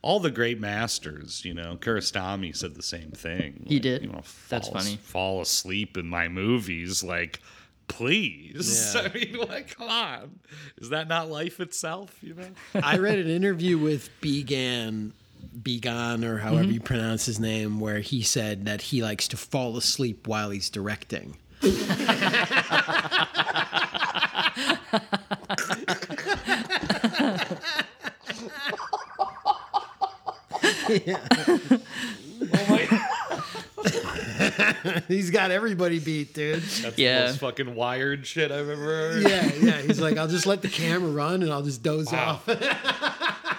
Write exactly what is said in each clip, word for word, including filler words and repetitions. all the great masters, you know, Kiarostami said the same thing. He like, did. You know, fall, That's funny. Fall asleep in my movies, like, please. Yeah. I mean, like, come on. Is that not life itself? You know. I read an interview with Bi Gan, Bi Gan, or however mm-hmm. you pronounce his name, where he said that he likes to fall asleep while he's directing. Yeah. Oh my God. He's got everybody beat, dude. That's yeah. the most fucking wired shit I've ever heard. Yeah, yeah. He's like, I'll just let the camera run and I'll just doze wow. off.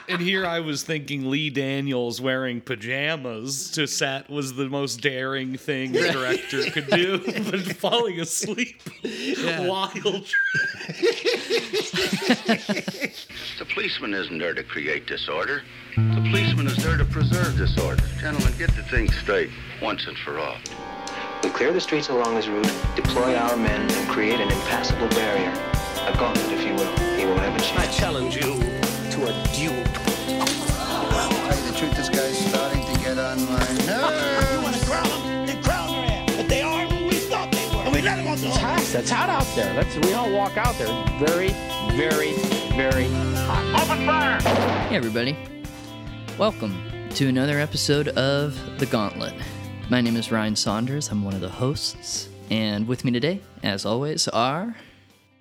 And here I was thinking Lee Daniels wearing pajamas to set was the most daring thing a director could do, but falling asleep yeah. while. The policeman isn't there to create disorder. The policeman is there to preserve disorder. Gentlemen, get the thing straight once and for all. We clear the streets along his route, deploy our men, and create an impassable barrier. A gauntlet, if you will. He won't have a chance. I challenge you to a duel. I'll tell you the truth, this guy's starting to get on my nerves. You want to crown them? Then crown your ass. But they aren't who we thought they were. And we let them off the hook. That's hot out there. Let's we all walk out there. Very, very, very hot. Open fire! Hey, everybody. Welcome to another episode of The Gauntlet. My name is Ryan Saunders. I'm one of the hosts. And with me today, as always, are...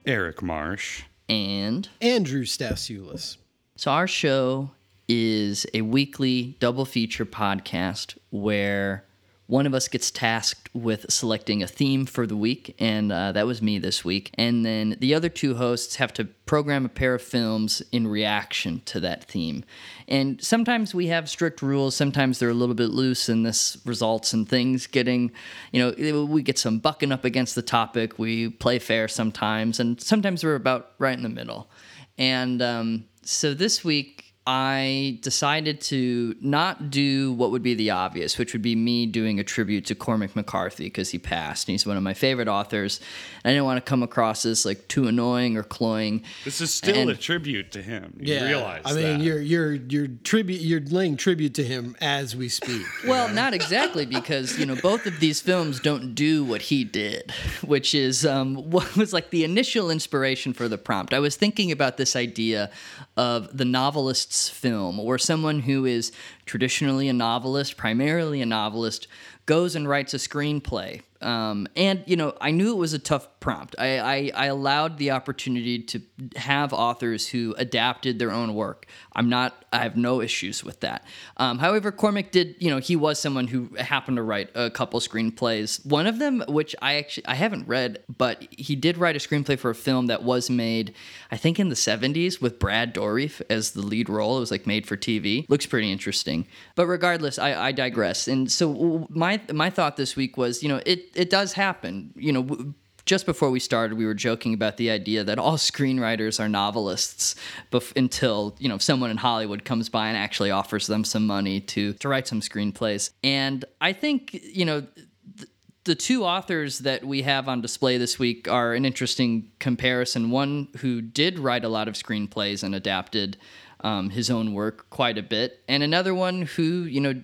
Eric Marsh. And... Andrew Stasiulis. So our show is a weekly double feature podcast where one of us gets tasked with selecting a theme for the week, and uh, that was me this week. And then the other two hosts have to program a pair of films in reaction to that theme. And sometimes we have strict rules, sometimes they're a little bit loose, and this results in things getting, you know, we get some bucking up against the topic, we play fair sometimes, and sometimes we're about right in the middle. And um, so this week, I decided to not do what would be the obvious, which would be me doing a tribute to Cormac McCarthy because he passed, and he's one of my favorite authors. And I didn't want to come across as like too annoying or cloying. This is still and, a tribute to him. You yeah, realize I mean, that. you're you're you're tribute you're laying tribute to him as we speak. Well, know? Not exactly, because you know both of these films don't do what he did, which is um, what was like the initial inspiration for the prompt. I was thinking about this idea of the novelist's film, where someone who is traditionally a novelist, primarily a novelist, goes and writes a screenplay. Um, and, you know, I knew it was a tough prompt. I, I, I allowed the opportunity to have authors who adapted their own work. I'm not, I have no issues with that. Um, however, Cormac did, you know, he was someone who happened to write a couple screenplays. One of them, which I actually, I haven't read, but he did write a screenplay for a film that was made, I think in the seventies with Brad Dourif as the lead role. It was like made for T V. Looks pretty interesting. But regardless, I, I digress. And so my, my thought this week was, you know, it, It does happen. You know, w- just before we started, we were joking about the idea that all screenwriters are novelists bef- until, you know, someone in Hollywood comes by and actually offers them some money to, to write some screenplays. And I think, you know, th- the two authors that we have on display this week are an interesting comparison. One who did write a lot of screenplays and adapted um, his own work quite a bit, and another one who, you know,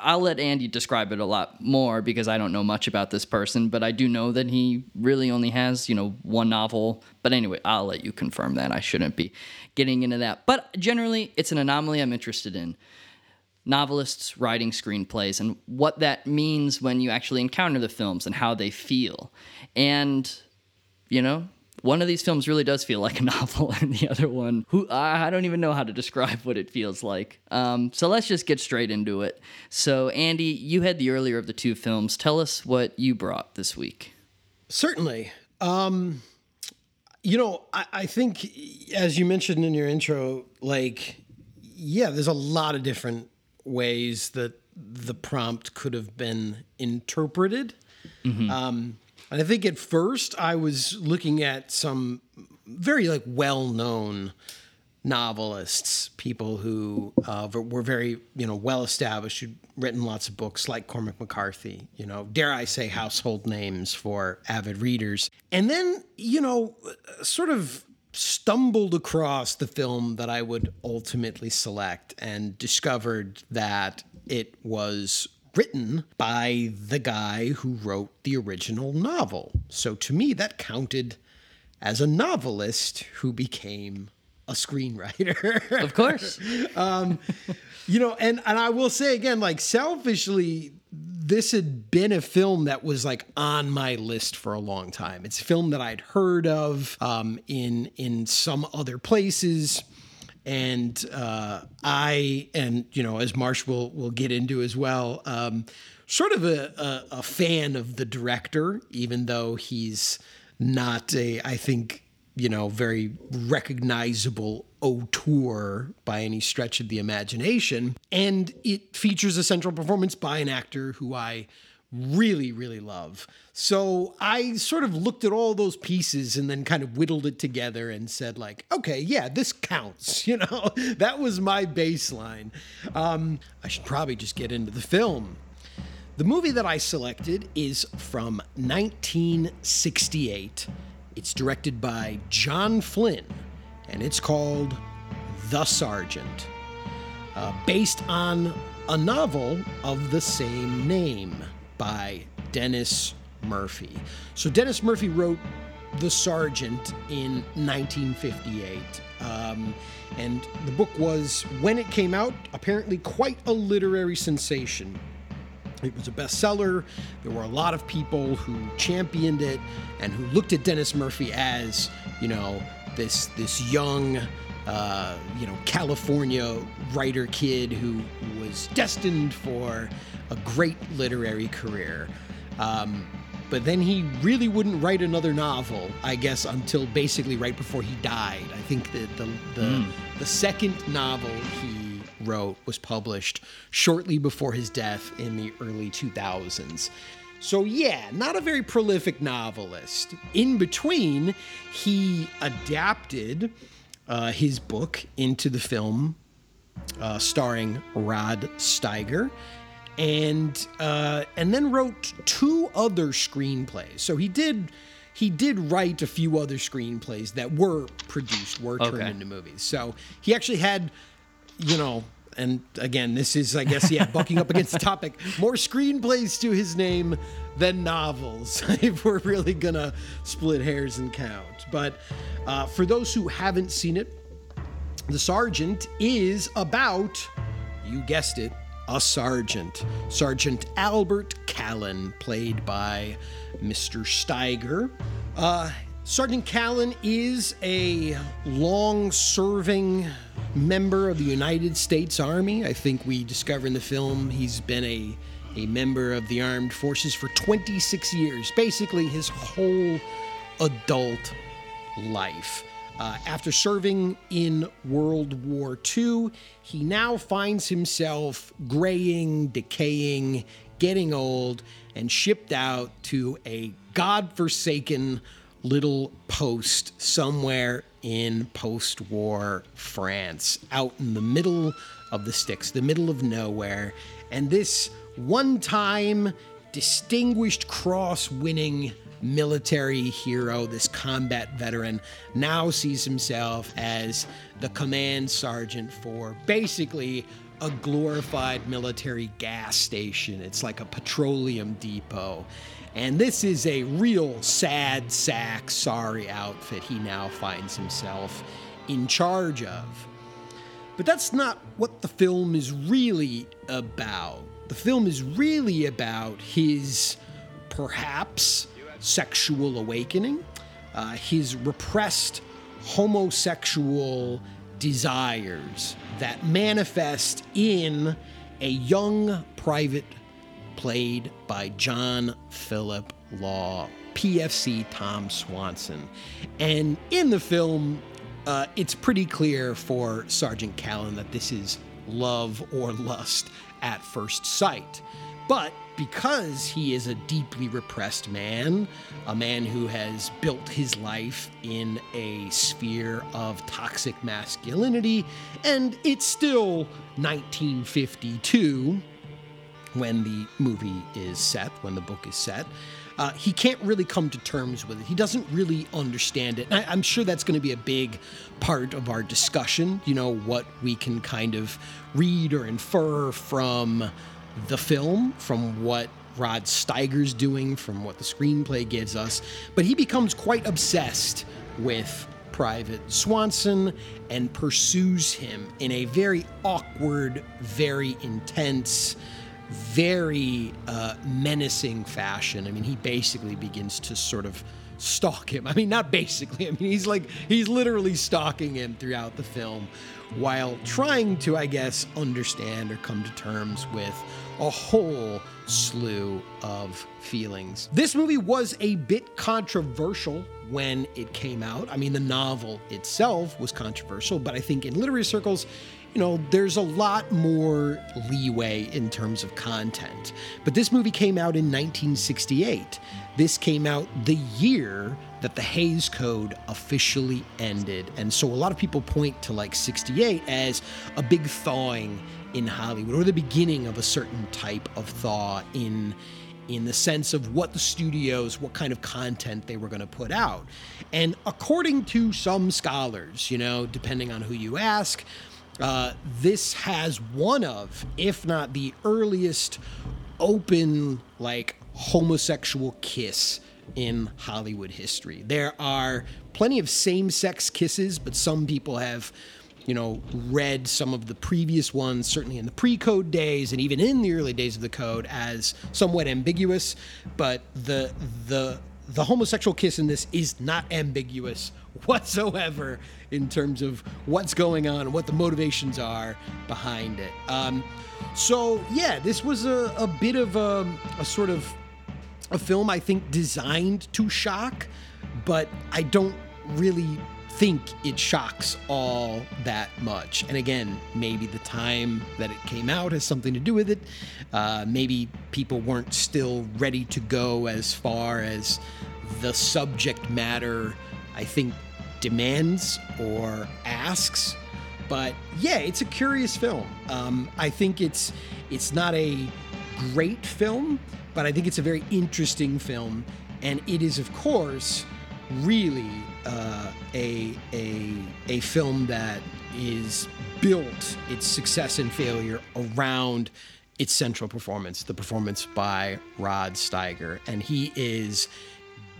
I'll let Andy describe it a lot more because I don't know much about this person, but I do know that he really only has, you know, one novel. But anyway, I'll let you confirm that. I shouldn't be getting into that. But generally, it's an anomaly I'm interested in. Novelists writing screenplays and what that means when you actually encounter the films and how they feel. And, you know, one of these films really does feel like a novel, and the other one, who I don't even know how to describe what it feels like. Um, so let's just get straight into it. So, Andy, you had the earlier of the two films. Tell us what you brought this week. Certainly. Um, you know, I, I think, as you mentioned in your intro, like, yeah, there's a lot of different ways that the prompt could have been interpreted. Mm-hmm. Um And I think at first I was looking at some very like well-known novelists, people who uh, were very, you know, well-established, who'd written lots of books like Cormac McCarthy, you know, dare I say household names for avid readers. And then, you know, sort of stumbled across the film that I would ultimately select and discovered that it was written by the guy who wrote the original novel. So to me, that counted as a novelist who became a screenwriter. Of course. um, you know, and, and I will say again, like selfishly, this had been a film that was like on my list for a long time. It's a film that I'd heard of um, in in some other places. And uh, I, and, you know, as Marsh will, will get into as well, um, sort of a, a, a fan of the director, even though he's not a, I think, you know, very recognizable auteur by any stretch of the imagination. And it features a central performance by an actor who I really, really love. So I sort of looked at all those pieces and then kind of whittled it together and said like, okay, yeah, this counts. You know, that was my baseline. Um, I should probably just get into the film. The movie that I selected is from nineteen sixty-eight. It's directed by John Flynn, and it's called The Sergeant, uh, based on a novel of the same name by Dennis Murphy. So Dennis Murphy wrote The Sergeant in nineteen fifty-eight, um, and the book was, when it came out, apparently quite a literary sensation. It was a bestseller. There were a lot of people who championed it and who looked at Dennis Murphy as, you know, this this young, uh, you know, California writer kid who was destined for a great literary career. Um, but then he really wouldn't write another novel, I guess, until basically right before he died. I think that the the, mm. the second novel he wrote was published shortly before his death in the early two thousands. So yeah, not a very prolific novelist. In between, he adapted uh, his book into the film uh, starring Rod Steiger, and uh, and then wrote two other screenplays. So he did He did write a few other screenplays that were produced, were turned okay. into movies. So he actually had, you know, and again, this is, I guess, yeah, bucking up against the topic, more screenplays to his name than novels, if we're really going to split hairs and count. But uh, for those who haven't seen it, The Sergeant is about, you guessed it, a sergeant. Sergeant Albert Callan, played by Mister Steiger. Uh, Sergeant Callan is a long-serving member of the United States Army. I think we discover in the film he's been a, a member of the armed forces for twenty-six years, basically his whole adult life. Uh, after serving in World War Two, he now finds himself graying, decaying, getting old, and shipped out to a godforsaken little post somewhere in post-war France, out in the middle of the sticks, the middle of nowhere. And this one-time distinguished cross-winning military hero, this combat veteran, now sees himself as the command sergeant for basically a glorified military gas station. It's like a petroleum depot. And this is a real sad sack, sorry outfit he now finds himself in charge of. But that's not what the film is really about. The film is really about his, perhaps, sexual awakening, uh, his repressed homosexual desires that manifest in a young private played by John Philip Law, P F C Tom Swanson. And in the film, uh, it's pretty clear for Sergeant Callan that this is love or lust at first sight. But because he is a deeply repressed man, a man who has built his life in a sphere of toxic masculinity, and it's still nineteen fifty-two, when the movie is set, when the book is set, uh, he can't really come to terms with it. He doesn't really understand it. And I, I'm sure that's going to be a big part of our discussion, you know, what we can kind of read or infer from the film, from what Rod Steiger's doing, from what the screenplay gives us. But he becomes quite obsessed with Private Swanson and pursues him in a very awkward, very intense, very uh, menacing fashion. I mean, he basically begins to sort of stalk him. I mean, not basically. I mean, he's like, he's literally stalking him throughout the film while trying to, I guess, understand or come to terms with a whole slew of feelings. This movie was a bit controversial when it came out. I mean, the novel itself was controversial, but I think in literary circles, you know, there's a lot more leeway in terms of content. But this movie came out in nineteen sixty-eight. This came out the year that the Hays Code officially ended. And so a lot of people point to like sixty-eight as a big thawing in Hollywood, or the beginning of a certain type of thaw in in the sense of what the studios, what kind of content they were going to put out. And according to some scholars, you know, depending on who you ask, uh, this has one of, if not the earliest, open, like, homosexual kiss in Hollywood history. There are plenty of same-sex kisses, but some people have, you know, read some of the previous ones, certainly in the pre-code days and even in the early days of the code, as somewhat ambiguous, but the the the homosexual kiss in this is not ambiguous whatsoever in terms of what's going on and what the motivations are behind it. Um, so, yeah, this was a, a bit of a, a sort of a film, I think, designed to shock, but I don't really think it shocks all that much. And again, maybe the time that it came out has something to do with it. Uh, maybe people weren't still ready to go as far as the subject matter, I think, demands or asks. But yeah, it's a curious film. Um, I think it's it's not a great film, but I think it's a very interesting film. And it is, of course, really uh, a, a, a film that is built its success and failure around its central performance, the performance by Rod Steiger. And he is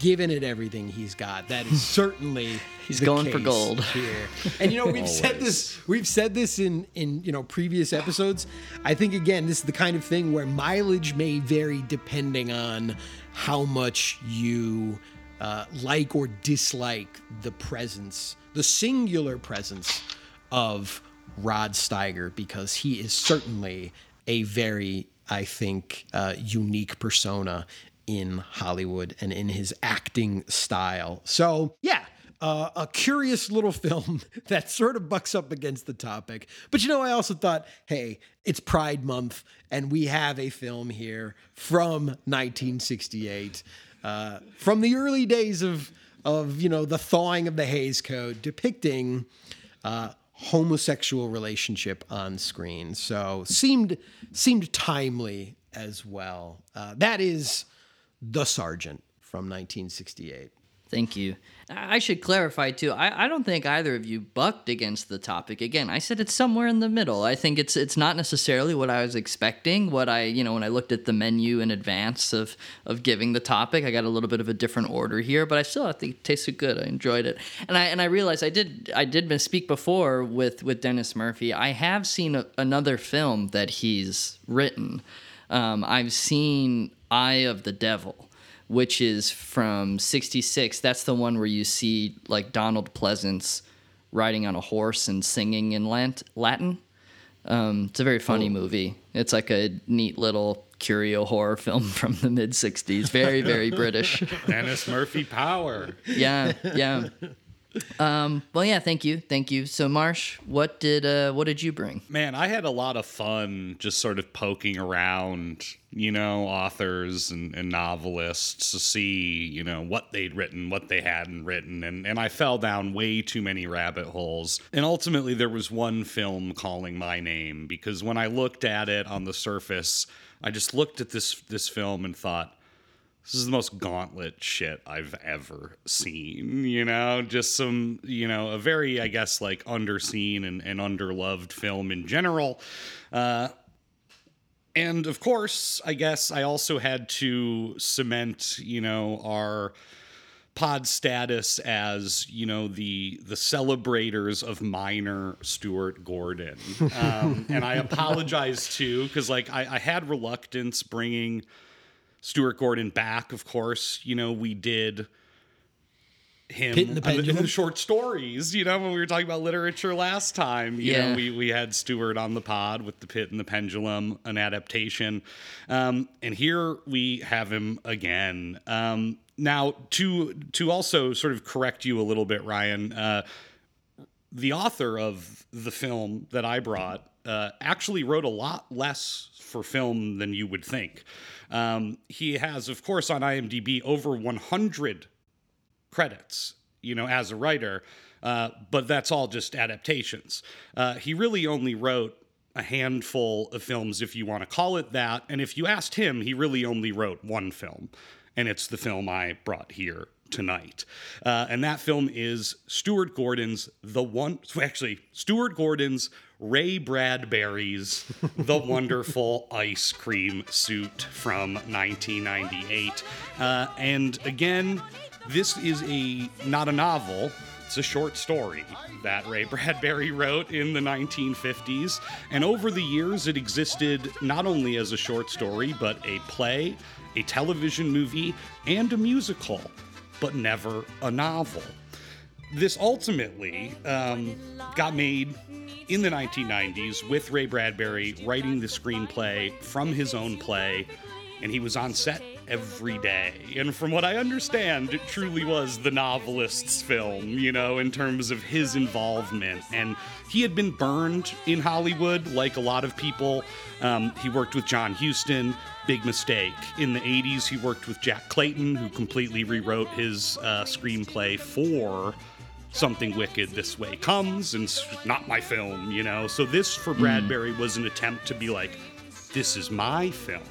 giving it everything he's got. That is certainly he's the going case for gold here. And you know, we've said this we've said this in in you know previous episodes. I think again, this is the kind of thing where mileage may vary depending on how much you Uh, like or dislike the presence, the singular presence of Rod Steiger, because he is certainly a very, I think, uh, unique persona in Hollywood and in his acting style. So, yeah, uh, a curious little film that sort of bucks up against the topic. But, you know, I also thought, hey, it's Pride Month, and we have a film here from nineteen sixty-eight. Uh, from the early days of, of, you know, the thawing of the Hays Code, depicting uh, homosexual relationship on screen. So seemed seemed timely as well. Uh, that is The Sergeant from nineteen sixty-eight. Thank you. I should clarify, too. I, I don't think either of you bucked against the topic. Again, I said it's somewhere in the middle. I think it's it's not necessarily what I was expecting. What I, you know, when I looked at the menu in advance of, of giving the topic, I got a little bit of a different order here, but I still I think it tasted good. I enjoyed it. And I and I realized I did I did misspeak before with, with Dennis Murphy. I have seen a, another film that he's written. Um, I've seen Eye of the Devil, which is from sixty-six. That's the one where you see like Donald Pleasance riding on a horse and singing in Latin. Um, it's a very funny oh. movie. It's like a neat little curio horror film from the mid-sixties. Very, very British. Dennis Murphy power. Yeah, yeah. Um, well, yeah, thank you. Thank you. So, Marsh, what did uh, what did you bring? Man, I had a lot of fun just sort of poking around, you know, authors and, and novelists to see, you know, what they'd written, what they hadn't written. And, and I fell down way too many rabbit holes. And ultimately, there was one film calling my name, because when I looked at it on the surface, I just looked at this this film and thought, this is the most Gauntlet shit I've ever seen, you know, just some, you know, a very, I guess, like underseen and, and underloved film in general. Uh, and of course, I guess I also had to cement, you know, our pod status as, you know, the the celebrators of minor Stuart Gordon. Um, and I apologize, too, because, like, I, I had reluctance bringing Stuart Gordon back, of course. You know, we did him in the, in the short stories, you know, when we were talking about literature last time. You yeah. know, we, we had Stuart on the pod with The Pit and the Pendulum, an adaptation. Um, and here we have him again. Um, now, to to also sort of correct you a little bit, Ryan, uh, the author of the film that I brought uh, actually wrote a lot less for film than you would think. Um, he has, of course, on IMDb over one hundred credits, you know, as a writer, uh, but that's all just adaptations. Uh, he really only wrote a handful of films, if you want to call it that, and if you asked him, he really only wrote one film, and it's the film I brought here tonight. Uh, and that film is Stuart Gordon's The One... Actually, Stuart Gordon's Ray Bradbury's The Wonderful Ice Cream Suit from nineteen ninety-eight. Uh, and again, this is a not a novel. It's a short story that Ray Bradbury wrote in the nineteen fifties. And over the years, it existed not only as a short story, but a play, a television movie, and a musical, but never a novel. This ultimately um, got made in the nineteen nineties with Ray Bradbury writing the screenplay from his own play, and he was on set every day. And from what I understand, it truly was the novelist's film, you know, in terms of his involvement. And he had been burned in Hollywood, like a lot of people. Um, he worked with John Huston, big mistake. In the eighties, he worked with Jack Clayton, who completely rewrote his uh, screenplay for Something Wicked This Way Comes, and not my film, you know. So this, for Bradbury, mm. was an attempt to be like, this is my film.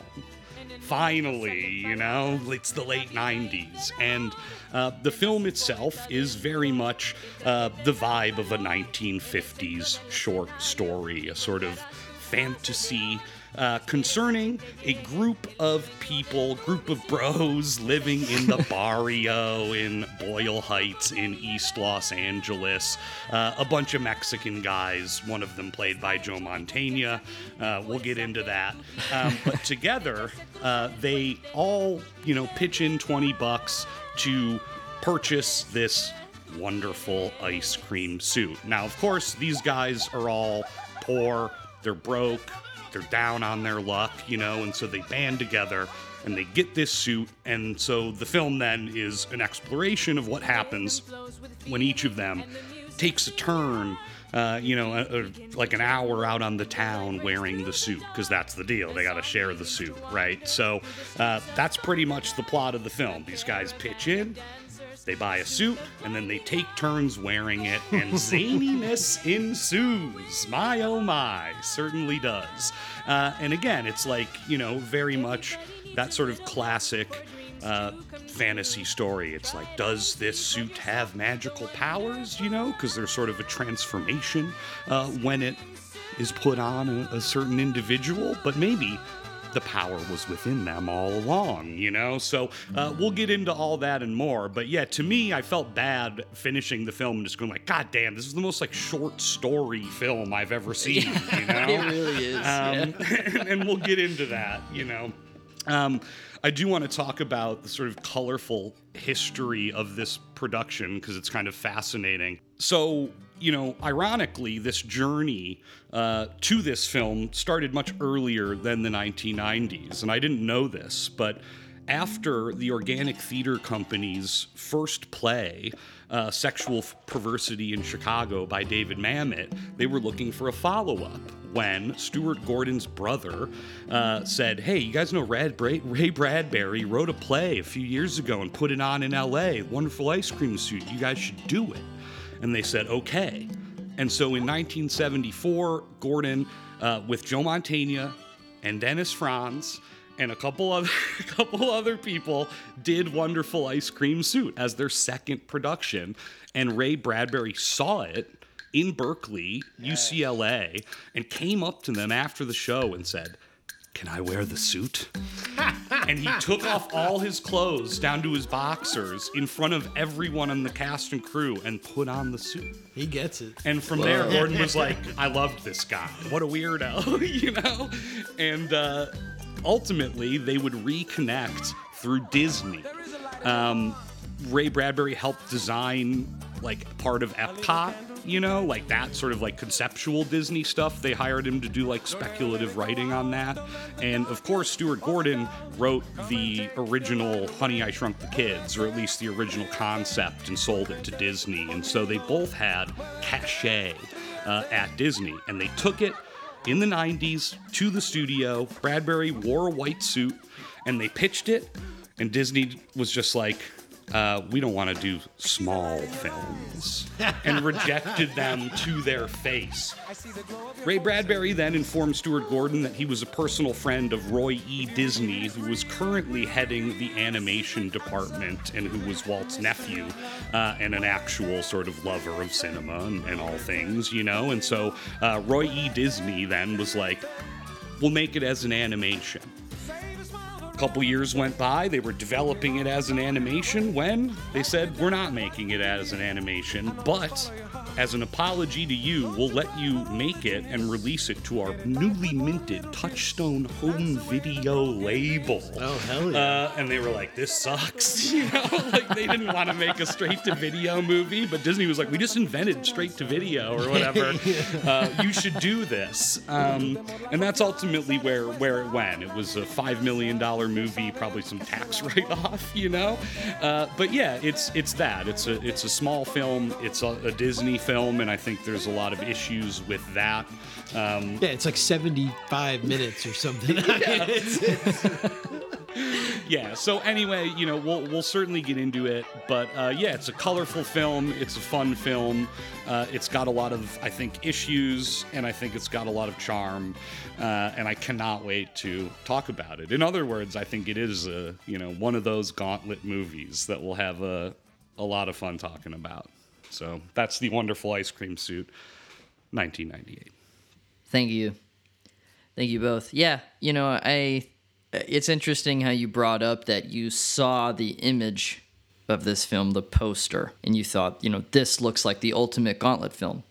Finally, you know, it's the late nineties. And uh, the film itself is very much uh, the vibe of a nineteen fifties short story, a sort of fantasy uh, concerning a group of people, group of bros living in the barrio in Boyle Heights in East Los Angeles. Uh, a bunch of Mexican guys, one of them played by Joe Mantegna. Uh, we'll get into that. Um, but together, uh, they all, you know, pitch in twenty bucks to purchase this wonderful ice cream suit. Now, of course, these guys are all poor. They're broke. They're down on their luck, you know, and so they band together and they get this suit. And so the film then is an exploration of what happens when each of them takes a turn, uh, you know, a, a, like an hour out on the town wearing the suit, because that's the deal. They got to share the suit, right? So uh, that's pretty much the plot of the film. These guys pitch in. They buy a suit, and then they take turns wearing it, and zaniness ensues. My, oh my, certainly does. Uh, and again, it's like, you know, very much that sort of classic uh, fantasy story. It's like, does this suit have magical powers, you know? Because there's sort of a transformation uh, when it is put on a, a certain individual, but maybe the power was within them all along, you know? So uh, we'll get into all that and more. But yeah, to me, I felt bad finishing the film and just going like, God damn, this is the most like short story film I've ever seen, yeah, you know? It really is. Um, yeah. and, and we'll get into that, you know? Um, I do want to talk about the sort of colorful history of this production because it's kind of fascinating. So, you know, ironically, this journey uh, to this film started much earlier than the nineteen nineties, and I didn't know this, but after the Organic Theater Company's first play, uh, Sexual Perversity in Chicago by David Mamet, they were looking for a follow-up when Stuart Gordon's brother uh, said, hey, you guys know Rad Bra- Ray Bradbury wrote a play a few years ago and put it on in L A, Wonderful Ice Cream Suit, you guys should do it. And they said, okay. And so in nineteen seventy-four, Gordon, uh, with Joe Mantegna and Dennis Franz and a couple other, a couple other people did Wonderful Ice Cream Suit as their second production, and Ray Bradbury saw it in Berkeley, U C L A, and came up to them after the show and said, "Can I wear the suit?" And he took off all his clothes down to his boxers in front of everyone on the cast and crew and put on the suit. He gets it. And from Whoa. there, Gordon was like, I loved this guy. What a weirdo, you know? And uh, ultimately, they would reconnect through Disney. Um, Ray Bradbury helped design, like, part of Epcot. You know, like that sort of like conceptual Disney stuff. They hired him to do like speculative writing on that. And of course, Stuart Gordon wrote the original Honey, I Shrunk the Kids, or at least the original concept, and sold it to Disney. And so they both had cachet uh, at Disney. And they took it in the nineties to the studio. Bradbury wore a white suit and they pitched it. And Disney was just like, Uh, we don't want to do small films, and rejected them to their face. Ray Bradbury then informed Stuart Gordon that he was a personal friend of Roy E. Disney, who was currently heading the animation department and who was Walt's nephew, uh, and an actual sort of lover of cinema and, and all things, you know? And so uh, Roy E. Disney then was like, we'll make it as an animation. Couple years went by, they were developing it as an animation when they said, we're not making it as an animation, but as an apology to you, we'll let you make it and release it to our newly minted Touchstone home video label. Oh, hell yeah. Uh, and they were like, this sucks. You know, like they didn't want to make a straight to video movie, but Disney was like, we just invented straight to video or whatever. Uh, you should do this. Um, and that's ultimately where, where it went. It was a five million dollars movie, probably some tax write-off, you know? Uh, but yeah, it's it's that. It's a it's a small film. It's a, a Disney film, and I think there's a lot of issues with that. Um, yeah, it's like seventy-five minutes or something. Yeah. It's, it's, yeah, so anyway, you know, we'll we'll certainly get into it, but uh, yeah, it's a colorful film. It's a fun film. Uh, it's got a lot of, I think, issues, and I think it's got a lot of charm, uh, and I cannot wait to talk about it. In other words, I think it is a, you know, one of those Gauntlet movies that we'll have a a lot of fun talking about. So that's The Wonderful Ice Cream Suit, nineteen ninety-eight. Thank you. Thank you both. Yeah, you know, I. It's interesting how you brought up that you saw the image of this film, the poster, and you thought, you know, this looks like the ultimate Gauntlet film.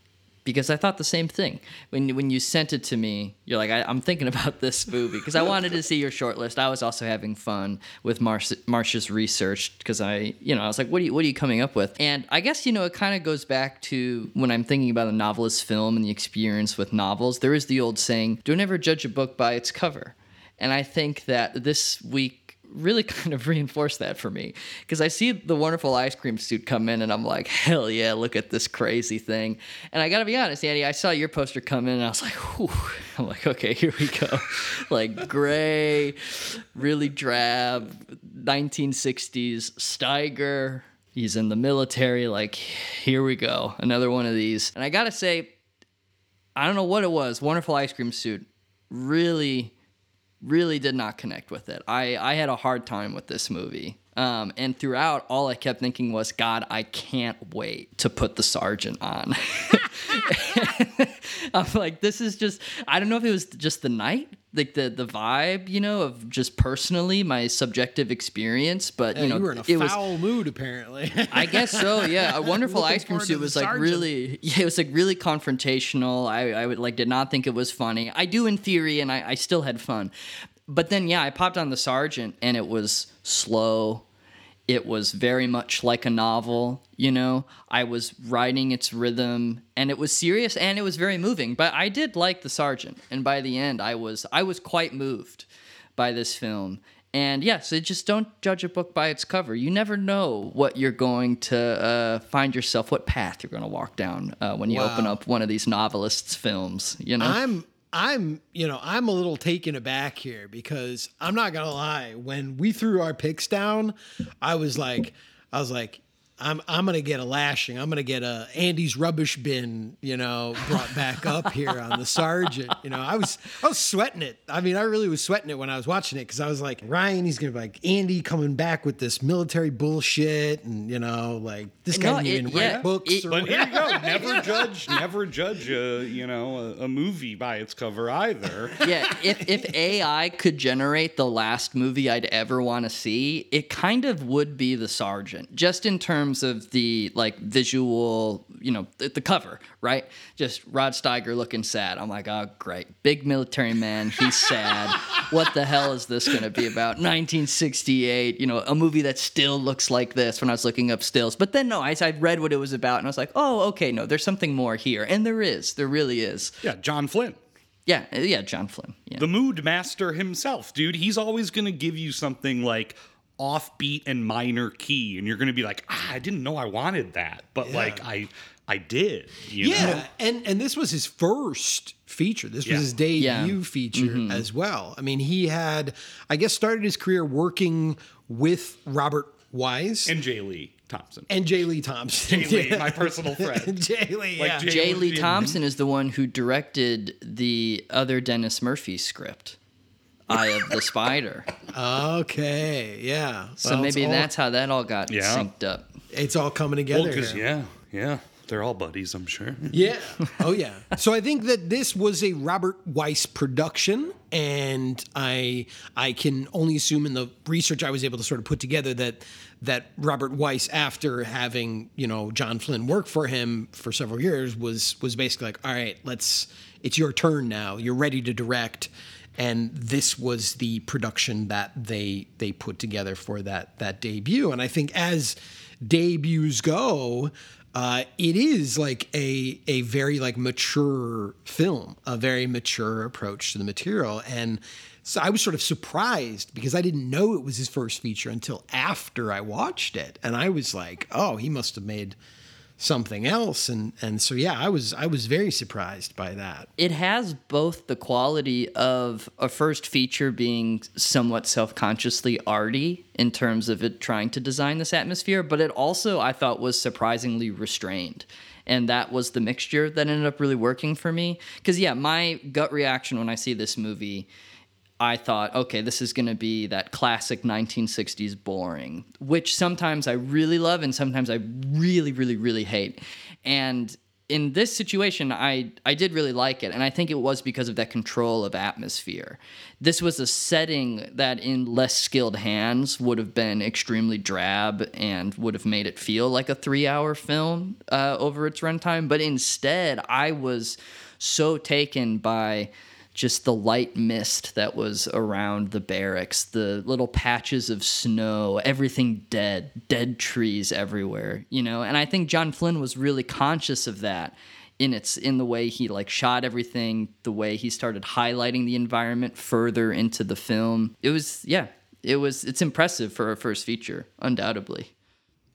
Because I thought the same thing. When when you sent it to me, you're like, I, I'm thinking about this movie. Because I wanted to see your short list. I was also having fun with Marcia, Marcia's research. Because I, you know, I was like, what are you, what are you coming up with? And I guess, you know, it kind of goes back to when I'm thinking about a novelist's film and the experience with novels. There is the old saying, don't ever judge a book by its cover. And I think that this week really kind of reinforced that for me, because I see the Wonderful Ice Cream Suit come in and I'm like, hell yeah, look at this crazy thing. And I gotta be honest, Andy, I saw your poster come in and I was like, whew. I'm like, okay, here we go. Like gray, really drab, nineteen sixties Steiger, he's in the military, like here we go, another one of these. And I gotta say, I don't know what it was, Wonderful Ice Cream Suit really Really did not connect with it. I, I had a hard time with this movie. Um, and throughout, all I kept thinking was, God, I can't wait to put The Sergeant on. I'm like, this is just, I don't know if it was just the night, like the, the vibe, you know, of just personally my subjective experience, but you yeah, know, you were in a it foul was, mood apparently. I guess so. Yeah. A Wonderful Looking Ice Cream Suit was like sergeant. really, yeah, it was like really confrontational. I, I would like, did not think it was funny. I do in theory, and I, I still had fun, but then, yeah, I popped on The Sergeant and it was slow. It was very much like a novel, you know. I was riding its rhythm, and it was serious, and it was very moving. But I did like The Sergeant, and by the end, I was I was quite moved by this film. And yes, yeah, so just don't judge a book by its cover. You never know what you're going to uh, find yourself, what path you're going to walk down uh, when you wow. open up one of these novelists' films. You know, I'm. I'm, you know, I'm a little taken aback here because I'm not going to lie. When we threw our picks down, I was like, I was like, I'm I'm gonna get a lashing. I'm gonna get a Andy's rubbish bin, you know, brought back up here on The Sergeant. You know, I was I was sweating it. I mean, I really was sweating it when I was watching it because I was like, Ryan, he's gonna be like Andy coming back with this military bullshit, and you know, like this guy no, didn't it, even yeah, write books. It, or but whatever. Here you go. Never judge, never judge a you know a, a movie by its cover either. Yeah, if if A I could generate the last movie I'd ever want to see, it kind of would be The Sergeant, just in terms of the like visual, you know, the, the cover, right? Just Rod Steiger looking sad. I'm like, oh, great. Big military man. He's sad. What the hell is this going to be about? nineteen sixty-eight, you know, a movie that still looks like this when I was looking up stills. But then, no, I, I read what it was about and I was like, oh, okay, no, there's something more here. And there is. There really is. Yeah, John Flynn. Yeah, yeah, John Flynn. Yeah. The mood master himself, dude. He's always going to give you something like offbeat and minor key, and you're going to be like, ah, I didn't know I wanted that, but yeah. like I, I did. You yeah, know? and and this was his first feature. This yeah. was his debut yeah. feature mm-hmm. as well. I mean, he had, I guess, started his career working with Robert Wise and Jay Lee Thompson. And Jay Lee Thompson. Jay Lee, my personal friend. Jay Lee, like yeah. Jay, Jay Lee Thompson is the one who directed the other Dennis Murphy script. Eye of the Spider. Okay, yeah. So well, maybe all, that's how that all got yeah. synced up. It's all coming together. Well, cause, yeah, yeah. They're all buddies, I'm sure. Yeah. Oh, yeah. So I think that this was a Robert Weiss production, and I I can only assume in the research I was able to sort of put together that that Robert Weiss, after having, you know, John Flynn work for him for several years, was was basically like, all right, let's, it's your turn now. You're ready to direct. And this was the production that they they put together for that that debut. And I think as debuts go, uh, it is like a a very like mature film, a very mature approach to the material. And so I was sort of surprised because I didn't know it was his first feature until after I watched it. And I was like, oh, he must have made something else, and and so yeah, I was I was very surprised by that. It has both the quality of a first feature being somewhat self-consciously arty in terms of it trying to design this atmosphere, but it also I thought was surprisingly restrained. And that was the mixture that ended up really working for me. Because yeah, my gut reaction when I see this movie, I thought, okay, this is going to be that classic nineteen sixties boring, which sometimes I really love and sometimes I really, really, really hate. And in this situation, I, I did really like it, and I think it was because of that control of atmosphere. This was a setting that in less skilled hands would have been extremely drab and would have made it feel like a three-hour film uh, over its runtime. But instead, I was so taken by just the light mist that was around the barracks, the little patches of snow, everything dead, dead trees everywhere, you know? And I think John Flynn was really conscious of that in its in the way he like shot everything, the way he started highlighting the environment further into the film. It was, yeah, it was, it's impressive for a first feature, undoubtedly.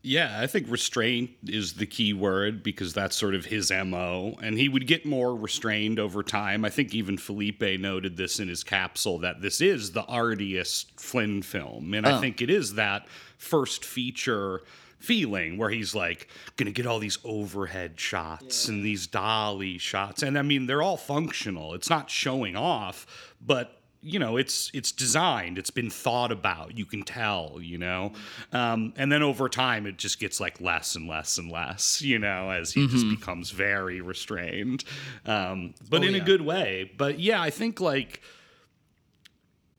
Yeah, I think restraint is the key word because that's sort of his M O, and he would get more restrained over time. I think even Felipe noted this in his capsule, that this is the artiest Flynn film, and oh. I think it is that first feature feeling where he's like, gonna get all these overhead shots yeah. and these dolly shots, and I mean, they're all functional. It's not showing off, but you know, it's it's designed, it's been thought about, you can tell, you know. Um, and then over time, it just gets like less and less and less, you know, as he mm-hmm. just becomes very restrained, um, but oh, in yeah. a good way. But yeah, I think like,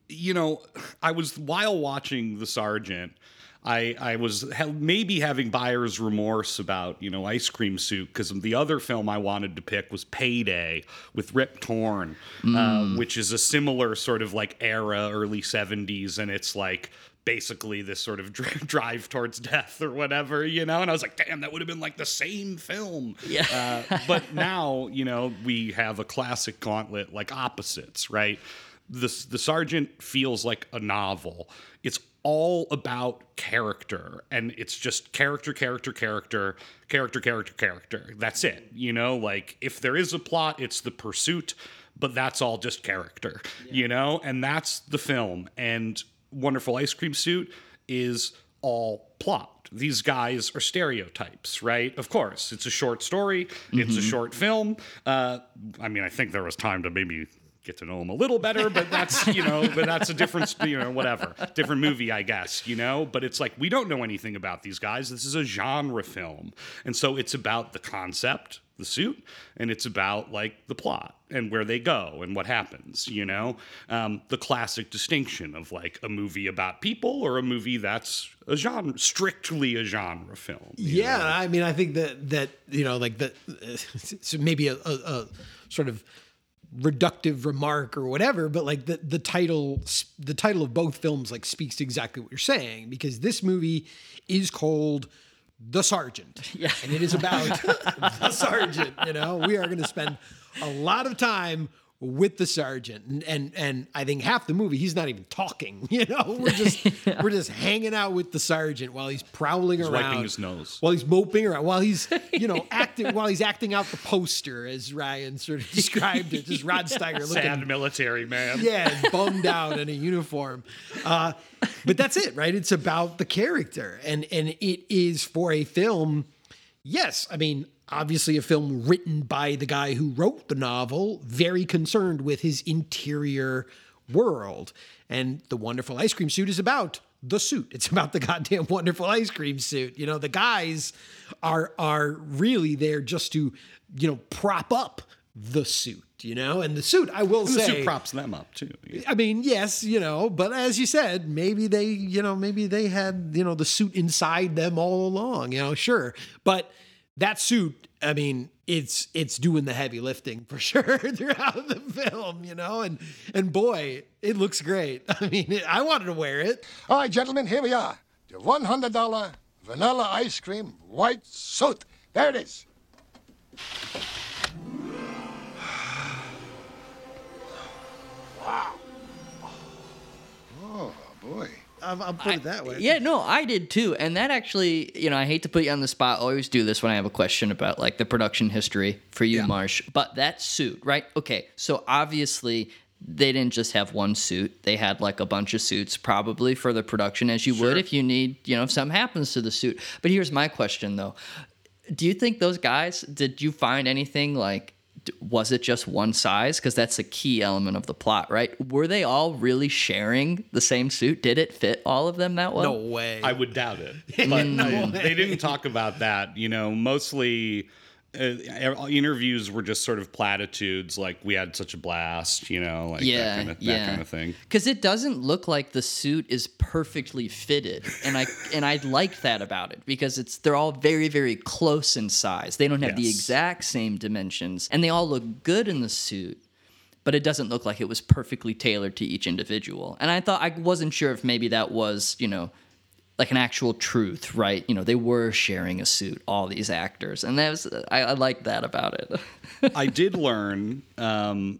you know, I was, while watching The Sergeant, I, I was maybe having buyer's remorse about, you know, Ice Cream Suit, because the other film I wanted to pick was Payday with Rip Torn, mm. uh, which is a similar sort of like era, early seventies, and it's like basically this sort of drive towards death or whatever, you know? And I was like, damn, that would have been like the same film. Yeah. uh, but now, you know, we have a classic gauntlet, like opposites, right? The, the Sergeant feels like a novel. It's all about character, and it's just character, character, character, character, character, character. That's it. You know, like if there is a plot, it's the pursuit, but that's all just character, yeah. you know, and that's the film. And Wonderful Ice Cream Suit is all plot. These guys are stereotypes, right? Of course. It's a short story. Mm-hmm. It's a short film. Uh, I mean, I think there was time to maybe get to know him a little better, but that's, you know, but that's a different, you know, whatever. Different movie, I guess, you know? But it's like, we don't know anything about these guys. This is a genre film. And so it's about the concept, the suit, and it's about, like, the plot and where they go and what happens, you know? Um, the classic distinction of, like, a movie about people or a movie that's a genre, strictly a genre film. Yeah, know? I mean, I think that, that you know, like, the, uh, so maybe a, a, a sort of reductive remark or whatever, but like the the title the title of both films like speaks to exactly what you're saying, because this movie is called The Sergeant. Yeah. And it is about the sergeant. You know, we are going to spend a lot of time with the sergeant, and, and and I think half the movie he's not even talking. You know, we're just yeah. we're just hanging out with the sergeant while he's prowling he's around, wiping his nose, while he's moping around, while he's you know acting, while he's acting out the poster as Ryan sort of described it, just Rod Steiger looking sad military man, yeah, bummed out in a uniform. Uh, but that's it, right? It's about the character, and and it is for a film. Yes, I mean. Obviously a film written by the guy who wrote the novel, very concerned with his interior world. And The Wonderful Ice Cream Suit is about the suit. It's about the goddamn wonderful ice cream suit. You know, the guys are are really there just to, you know, prop up the suit, you know? And the suit, I will and say... the suit props them up, too. Yeah. I mean, yes, you know, but as you said, maybe they, you know, maybe they had, you know, the suit inside them all along, you know, sure. But... that suit, I mean, it's it's doing the heavy lifting for sure throughout the film, you know? And and boy, it looks great. I mean, it, I wanted to wear it. All right, gentlemen, here we are. The one hundred dollars vanilla ice cream white suit. There it is. Wow. Oh, boy. I'll put it that way. I, yeah, no, I did too. And that actually, you know, I hate to put you on the spot. I always do this when I have a question about like the production history for you, yeah. Marsh. But that suit, right? Okay, so obviously they didn't just have one suit. They had like a bunch of suits probably for the production, as you sure. would if you need, you know, if something happens to the suit. But here's my question though. Do you think those guys, did you find anything like, was it just one size? Because that's a key element of the plot, right? Were they all really sharing the same suit? Did it fit all of them that well? No way. I would doubt it. But no they didn't talk about that. You know, mostly uh, interviews were just sort of platitudes, like we had such a blast, you know, like yeah, that, kind of, yeah. that kind of thing. Because it doesn't look like the suit is perfectly fitted, and I and I like that about it, because it's they're all very, very close in size. They don't have yes. the exact same dimensions, and they all look good in the suit, but it doesn't look like it was perfectly tailored to each individual. And I thought I wasn't sure if maybe that was, you know, like an actual truth, right? You know, they were sharing a suit, all these actors. And that was, I, I like that about it. I did learn um,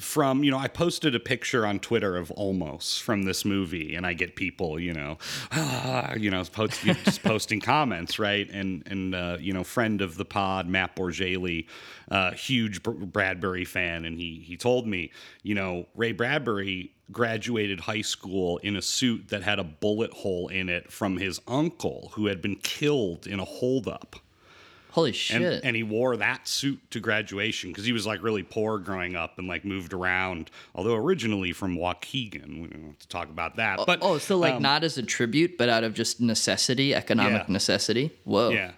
from, you know, I posted a picture on Twitter of Olmos from this movie, and I get people, you know, ah, you know, post, just posting comments, right? And, and uh, you know, friend of the pod, Matt Borgeli, uh, huge Bradbury fan, and he he told me, you know, Ray Bradbury graduated high school in a suit that had a bullet hole in it from his uncle who had been killed in a holdup. Holy shit. And, and he wore that suit to graduation because he was like really poor growing up and like moved around, although originally from Waukegan. We don't have to talk about that. But oh, so like um, not as a tribute, but out of just necessity, economic yeah. necessity. Whoa. Yeah.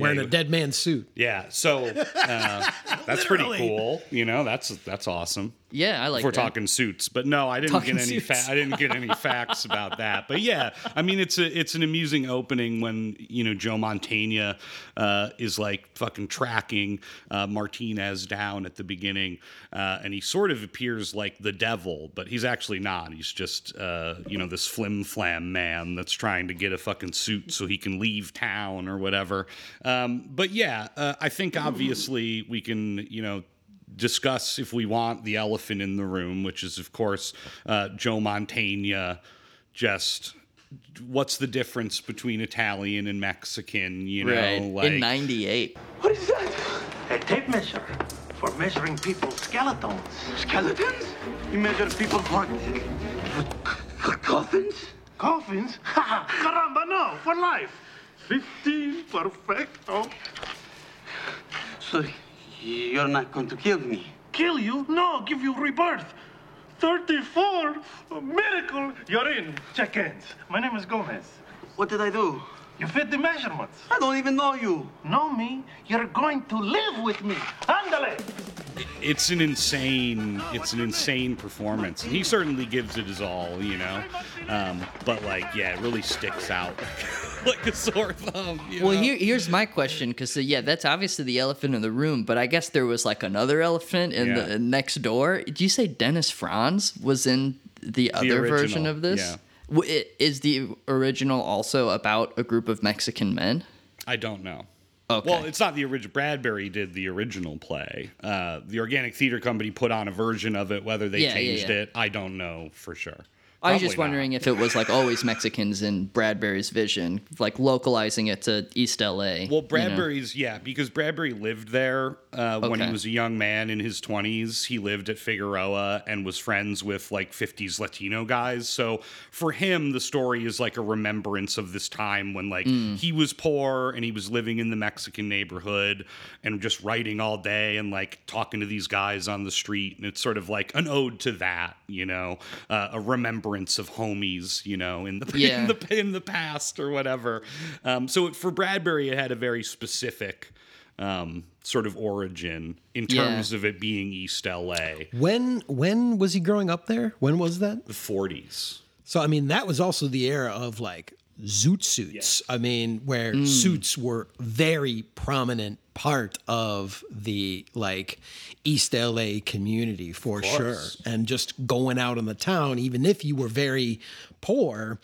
Wearing yeah, a dead man's suit. Yeah, so uh, that's pretty cool. You know, that's that's awesome. Yeah, I like. If we're that. Talking suits, but no, I didn't talking get any. Fa- I didn't get any facts about that. But yeah, I mean, it's a it's an amusing opening when you know Joe Mantegna uh, is like fucking tracking uh, Martinez down at the beginning, uh, and he sort of appears like the devil, but he's actually not. He's just uh, you know this flim flam man that's trying to get a fucking suit so he can leave town or whatever. Um, but yeah, uh, I think obviously we can, you know, discuss if we want the elephant in the room, which is, of course, uh, Joe Mantegna, just... what's the difference between Italian and Mexican, you know? Right. Like... in ninety-eight. What is that? A tape measure for measuring people's skeletons. Skeletons? You measure people's what? Coffins? Coffins? Ha! Caramba, no! For life! Fifteen perfecto. So, you're not going to kill me? Kill you? No, give you rebirth. thirty-four? A miracle! You're in. Check hands. My name is Gomez. What did I do? You fit the measurements. I don't even know you. Know me? You're going to live with me. Andale! It's an insane, it's an insane performance. And he certainly gives it his all, you know. Um, but like, yeah, it really sticks out like a sore thumb. You well, know? Here, here's my question, because uh, yeah, that's obviously the elephant in the room. But I guess there was like another elephant in yeah. the next door. Did you say Dennis Franz was in the, the other original version of this? Yeah. Is the original also about a group of Mexican men? I don't know. Okay. Well, it's not the original. Bradbury did the original play. Uh, the Organic Theater Company put on a version of it. Whether they yeah, changed yeah, yeah. it, I don't know for sure. I was Probably just wondering not. if it was like always Mexicans in Bradbury's vision, like localizing it to East L A. Well, Bradbury's, you know? yeah, because Bradbury lived there uh, okay. when he was a young man in his twenties. He lived at Figueroa and was friends with like fifties Latino guys. So for him, the story is like a remembrance of this time when like mm. he was poor and he was living in the Mexican neighborhood and just writing all day and like talking to these guys on the street. And it's sort of like an ode to that, you know, uh, a remembrance of homies, you know, in the yeah. in the in the past or whatever. Um, so it, for Bradbury, it had a very specific um, sort of origin in terms yeah. of it being East L A. When when was he growing up there? When was that? The forties. So I mean, that was also the era of like zoot suits. Yes. I mean, where mm. suits were very prominent part of the like East L A community for sure. And just going out in the town, even if you were very poor,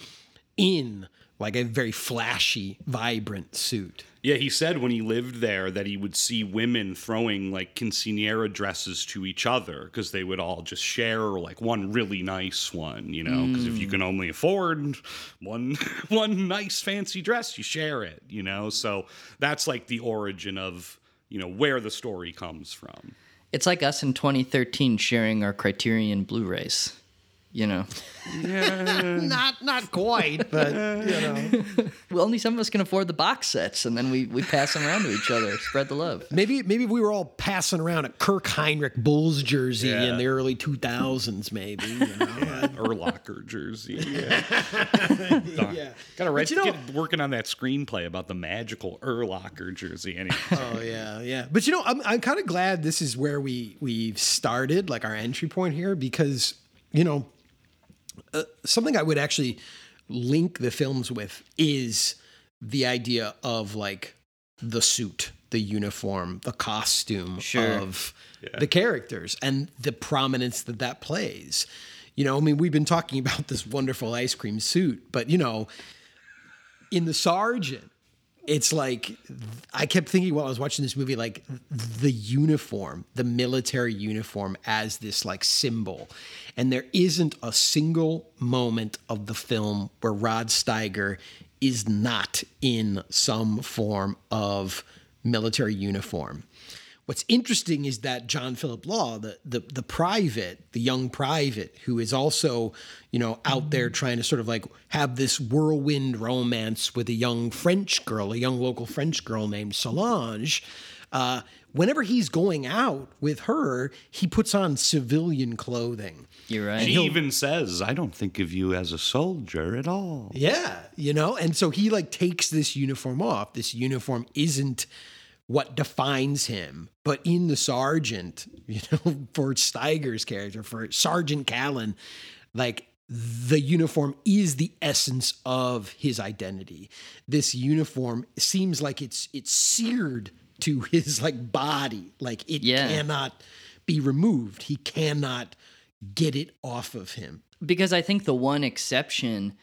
in like a very flashy, vibrant suit. Yeah, he said when he lived there that he would see women throwing like quinceanera dresses to each other because they would all just share like one really nice one, you know, because mm. if you can only afford one one nice fancy dress, you share it, you know. So that's like the origin of, you know, where the story comes from. It's like us in twenty thirteen sharing our Criterion Blu-rays. You know, yeah. not not quite, but you know, well, only some of us can afford the box sets, and then we, we pass them around to each other, spread the love. Maybe maybe we were all passing around a Kirk Heinrich Bulls jersey yeah. in the early two thousands, maybe, you know, yeah. Urlacher jersey. Yeah, yeah. Got to write. You know, get working on that screenplay about the magical Urlacher jersey. Anyway. Oh yeah, yeah. But you know, I'm I'm kind of glad this is where we we've started, like our entry point here, because you know. Uh, something I would actually link the films with is the idea of like the suit, the uniform, the costume sure. of yeah. the characters and the prominence that that plays. You know, I mean, we've been talking about this wonderful ice cream suit, but you know, in The Sergeant, it's like, I kept thinking while I was watching this movie, like the uniform, the military uniform as this like symbol. And there isn't a single moment of the film where Rod Steiger is not in some form of military uniform. What's interesting is that John Philip Law, the, the the private, the young private, who is also, you know, out there trying to sort of like have this whirlwind romance with a young French girl, a young local French girl named Solange. Uh, whenever he's going out with her, he puts on civilian clothing. You're right. He even says, I don't think of you as a soldier at all. Yeah, you know, and so he like takes this uniform off. This uniform isn't what defines him. But in The Sergeant, you know, for Steiger's character, for Sergeant Callan, like the uniform is the essence of his identity. This uniform seems like it's it's seared to his like body. Like it yeah. cannot be removed. He cannot get it off of him. Because I think the one exception,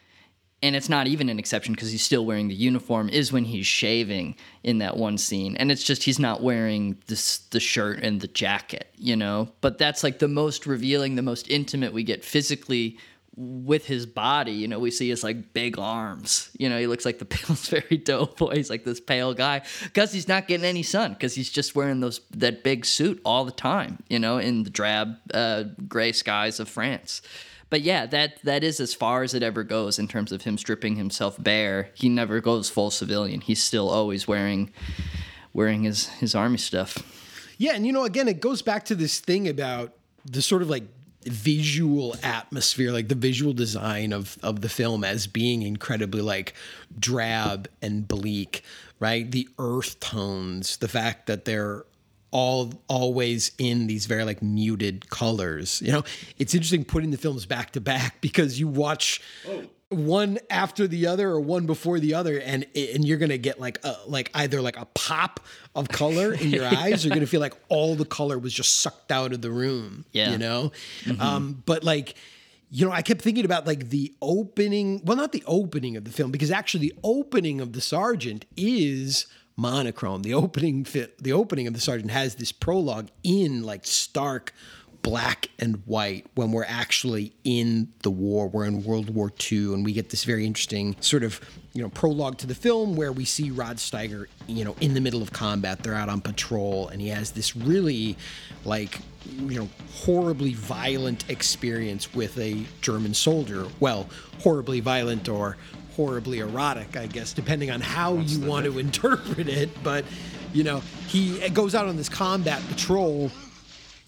and it's not even an exception because he's still wearing the uniform, is when he's shaving in that one scene. And it's just he's not wearing this, the shirt and the jacket, you know? But that's like the most revealing, the most intimate we get physically with his body, you know, we see his like big arms, you know, he looks like the Pillsbury Doughboy. He's like this pale guy because he's not getting any sun, because he's just wearing those that big suit all the time, you know, in the drab uh, gray skies of France. But yeah, that that is as far as it ever goes in terms of him stripping himself bare. He never goes full civilian. He's still always wearing wearing his, his army stuff. Yeah, and you know, again, it goes back to this thing about the sort of like visual atmosphere, like the visual design of of the film as being incredibly like drab and bleak, right? The earth tones, the fact that they're all always in these very like muted colors. You know, it's interesting putting the films back to back because you watch oh. one after the other or one before the other, and and you're gonna get like a, like either like a pop of color in your eyes, or you're gonna feel like all the color was just sucked out of the room. Yeah, you know, mm-hmm. um, but like. You know, I kept thinking about like the opening, well, not the opening of the film, because actually the opening of The Sergeant is monochrome. The opening the opening of The Sergeant has this prologue in like stark black and white when we're actually in the war. We're in World War Two, and we get this very interesting sort of, you know, prologue to the film where we see Rod Steiger, you know, in the middle of combat. They're out on patrol, and he has this really, like, you know, horribly violent experience with a German soldier. Well, horribly violent or horribly erotic, I guess, depending on how That's you want it. to interpret it. But, you know, he goes out on this combat patrol,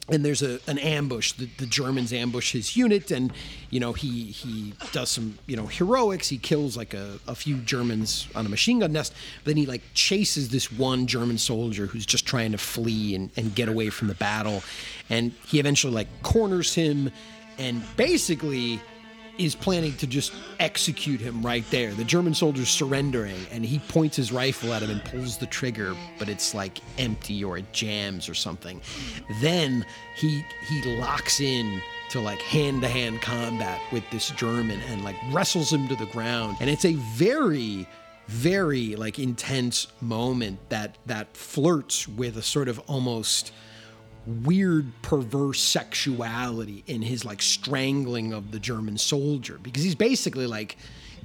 and there's a an ambush. The, the Germans ambush his unit, and, you know, he he does some, you know, heroics. He kills, like, a, a few Germans on a machine gun nest. But then he, like, chases this one German soldier who's just trying to flee and, and get away from the battle. And he eventually, like, corners him and basically is planning to just execute him right there. The German soldier's surrendering, and he points his rifle at him and pulls the trigger, but it's like empty or it jams or something. Then he he locks in to like hand-to-hand combat with this German and like wrestles him to the ground. And it's a very, very like intense moment that that flirts with a sort of almost weird perverse sexuality in his like strangling of the German soldier, because he's basically like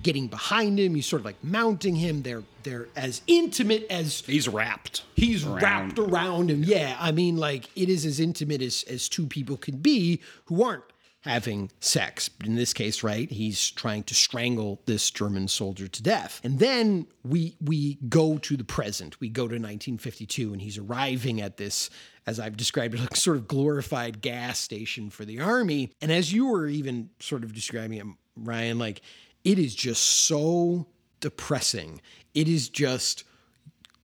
getting behind him, he's sort of like mounting him, they're they're as intimate as he's wrapped he's around. wrapped around him. Yeah, I mean, like, it is as intimate as as two people can be who aren't having sex. But in this case, right, he's trying to strangle this German soldier to death. And then we we go to the present. We go to nineteen fifty-two, and he's arriving at this, as I've described it, like sort of glorified gas station for the army. And as you were even sort of describing it, Ryan, like, it is just so depressing. It is just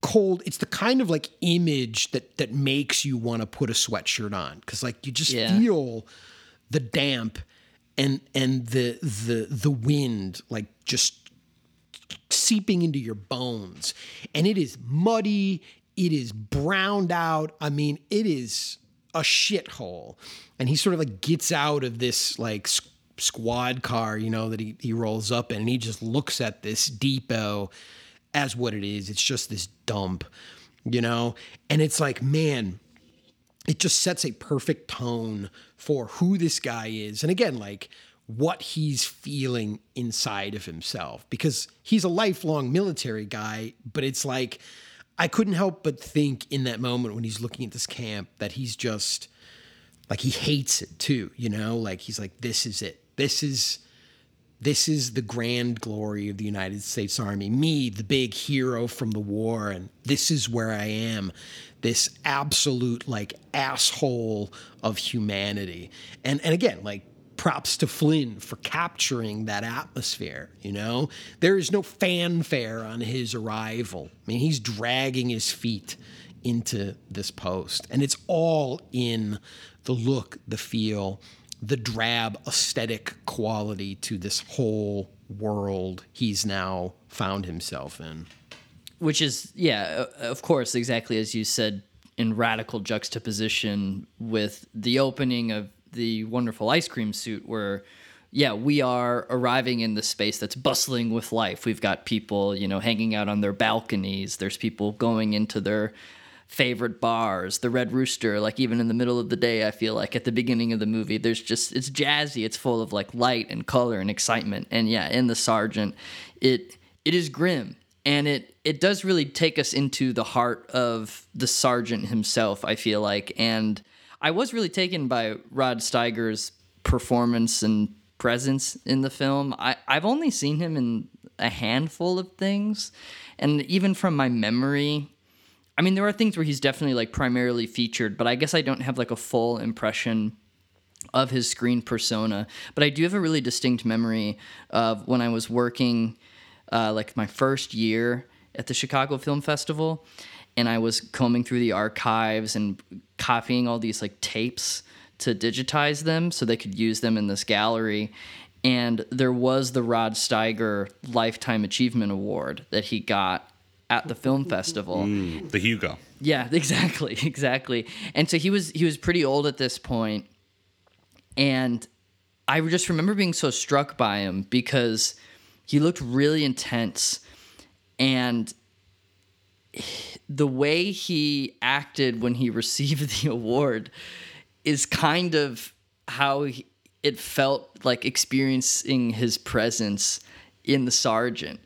cold. It's the kind of like image that that makes you want to put a sweatshirt on, because like you just yeah. feel the damp and and the the the wind like just seeping into your bones. And it is muddy, it is browned out. I mean, it is a shithole. And he sort of like gets out of this like squ- squad car, you know, that he, he rolls up in, and he just looks at this depot as what it is. It's just this dump, you know? And it's like, man, it just sets a perfect tone for who this guy is. And again, like what he's feeling inside of himself, because he's a lifelong military guy. But it's like, I couldn't help but think in that moment when he's looking at this camp that he's just like, he hates it too, you know, like he's like, this is it. This is, this is the grand glory of the United States Army. Me, the big hero from the war. And this is where I am. This absolute like asshole of humanity. And and again, like props to Flynn for capturing that atmosphere, you know? There is no fanfare on his arrival. I mean, he's dragging his feet into this post. And it's all in the look, the feel, the drab aesthetic quality to this whole world he's now found himself in. Which is, yeah, of course, exactly as you said, in radical juxtaposition with the opening of The Wonderful Ice Cream Suit, where, yeah, we are arriving in this space that's bustling with life. We've got people, you know, hanging out on their balconies. There's people going into their favorite bars, the Red Rooster, like even in the middle of the day, I feel like at the beginning of the movie, there's just, it's jazzy, it's full of like light and color and excitement. And yeah, in The Sergeant, it it is grim. And it, it does really take us into the heart of the sergeant himself, I feel like. And I was really taken by Rod Steiger's performance and presence in the film. I, I've only seen him in a handful of things. And even from my memory, I mean, there are things where he's definitely like primarily featured, but I guess I don't have like a full impression of his screen persona. But I do have a really distinct memory of when I was working Uh, like my first year at the Chicago Film Festival, and I was combing through the archives and copying all these like tapes to digitize them so they could use them in this gallery. And there was the Rod Steiger Lifetime Achievement Award that he got at the film festival. Mm, the Hugo. Yeah, exactly, exactly. And so he was he was pretty old at this point, and I just remember being so struck by him because he looked really intense, and the way he acted when he received the award is kind of how he, it felt like experiencing his presence in The Sergeant,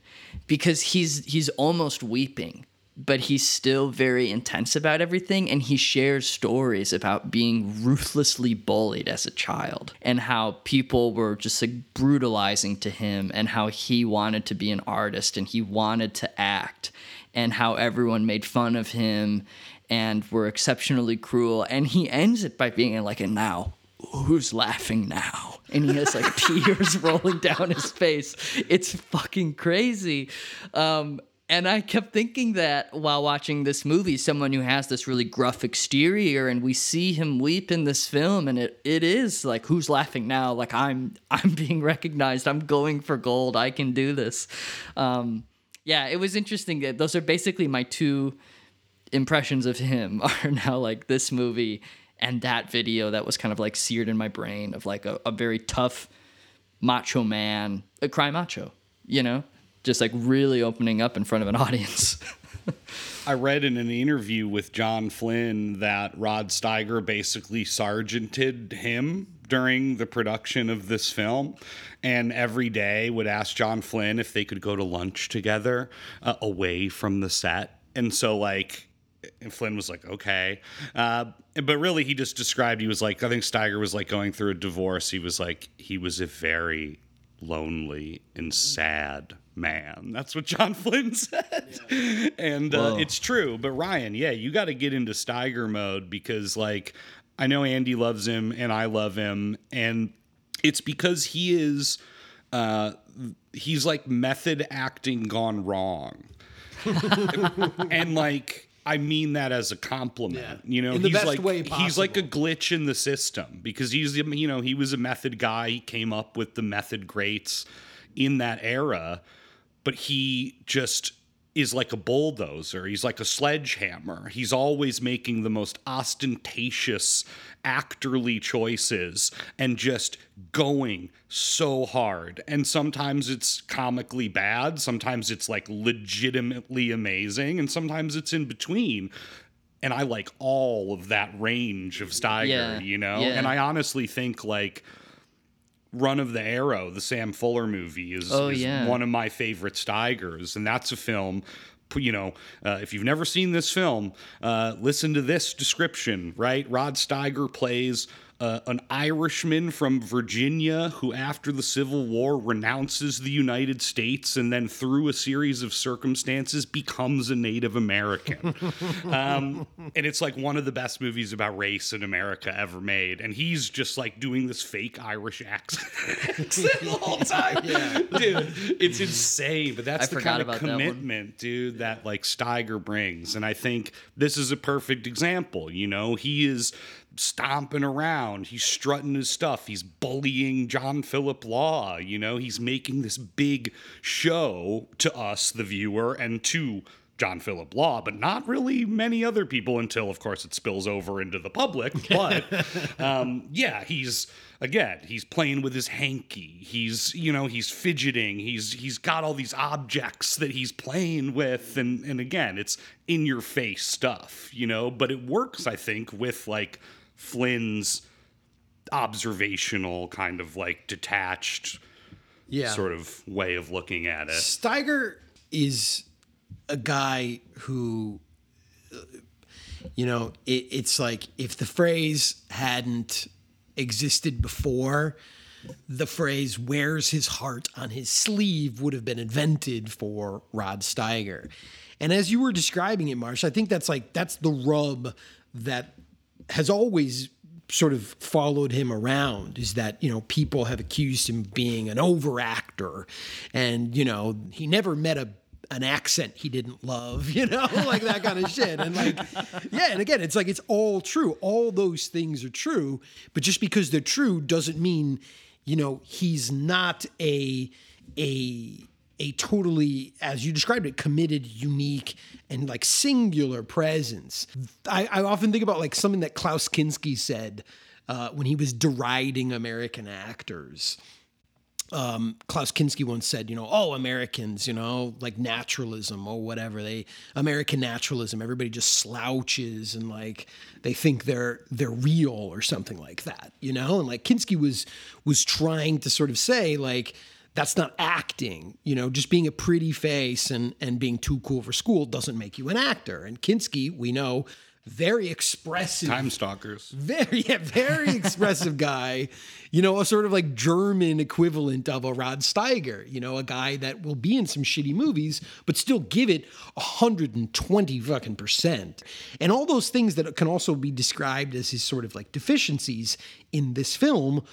because he's he's almost weeping, but he's still very intense about everything, and he shares stories about being ruthlessly bullied as a child and how people were just like brutalizing to him and how he wanted to be an artist and he wanted to act and how everyone made fun of him and were exceptionally cruel. And he ends it by being like, and now, who's laughing now? And he has like tears rolling down his face. It's fucking crazy. Um, And I kept thinking that while watching this movie, someone who has this really gruff exterior, and we see him weep in this film, and it, it is like, who's laughing now? Like, I'm I'm being recognized. I'm going for gold. I can do this. Um, yeah, it was interesting. Those are basically my two impressions of him are now like this movie and that video that was kind of like seared in my brain of like a, a very tough macho man, a cry macho, you know? Just like really opening up in front of an audience. I read in an interview with John Flynn that Rod Steiger basically sergeanted him during the production of this film, and every day would ask John Flynn if they could go to lunch together uh, away from the set. And so like, and Flynn was like, okay. Uh, but really he just described, he was like, I think Steiger was like going through a divorce. He was like, he was a very lonely and sad man. That's what John Flynn said. Yeah. And uh, it's true. But Ryan, yeah, you got to get into Steiger mode because, like, I know Andy loves him and I love him. And it's because he is, uh, he's like method acting gone wrong. And, like, I mean that as a compliment, yeah. You know, in the he's best like, way possible. He's like a glitch in the system because he's, you know, he was a method guy. He came up with the method greats in that era, but he just is like a bulldozer. He's like a sledgehammer. He's always making the most ostentatious actorly choices and just going so hard. And sometimes it's comically bad. Sometimes it's like legitimately amazing. And sometimes it's in between. And I like all of that range of Steiger, yeah, you know? Yeah. And I honestly think like Run of the Arrow, the Sam Fuller movie, is, oh, is yeah. one of my favorite Steigers. And that's a film, you know, uh, if you've never seen this film, uh, listen to this description, right? Rod Steiger plays uh, an Irishman from Virginia who, after the Civil War, renounces the United States and then, through a series of circumstances, becomes a Native American. um, and it's like one of the best movies about race in America ever made. And he's just like doing this fake Irish accent the whole time. Yeah. Dude, it's insane. But that's I the kind of commitment, that dude, that like Steiger brings. And I think this is a perfect example. You know, he is stomping around, he's strutting his stuff, he's bullying John Philip Law, you know, he's making this big show to us, the viewer, and to John Philip Law, but not really many other people until, of course, it spills over into the public. But um, yeah, he's again, he's playing with his hanky. He's, you know, he's fidgeting. He's he's got all these objects that he's playing with, and and again, it's in your face stuff, you know. But it works, I think, with like Flynn's observational kind of like detached, yeah, sort of way of looking at it. Steiger is a guy who, you know, it, it's like if the phrase hadn't existed before, the phrase wears his heart on his sleeve would have been invented for Rod Steiger. And as you were describing it, Marsh, I think that's like, that's the rub that has always sort of followed him around, is that, you know, people have accused him of being an overactor, and, you know, he never met a an accent he didn't love, you know, like that kind of shit. And like, yeah, and again, it's like, it's all true. All those things are true, but just because they're true doesn't mean, you know, he's not a, a, a totally, as you described it, committed, unique, and like singular presence. I, I often think about like something that Klaus Kinski said uh, when he was deriding American actors. Um, Klaus Kinski once said, you know, oh, Americans, you know, like naturalism or whatever, they, American naturalism, everybody just slouches and like, they think they're, they're real or something like that, you know? And like Kinski was, was trying to sort of say like, that's not acting, you know, just being a pretty face and, and being too cool for school doesn't make you an actor. And Kinski, we know, very expressive. Time stalkers. Very, yeah, very expressive guy. You know, a sort of like German equivalent of a Rod Steiger. You know, a guy that will be in some shitty movies, but still give it one hundred twenty fucking percent. And all those things that can also be described as his sort of like deficiencies in this film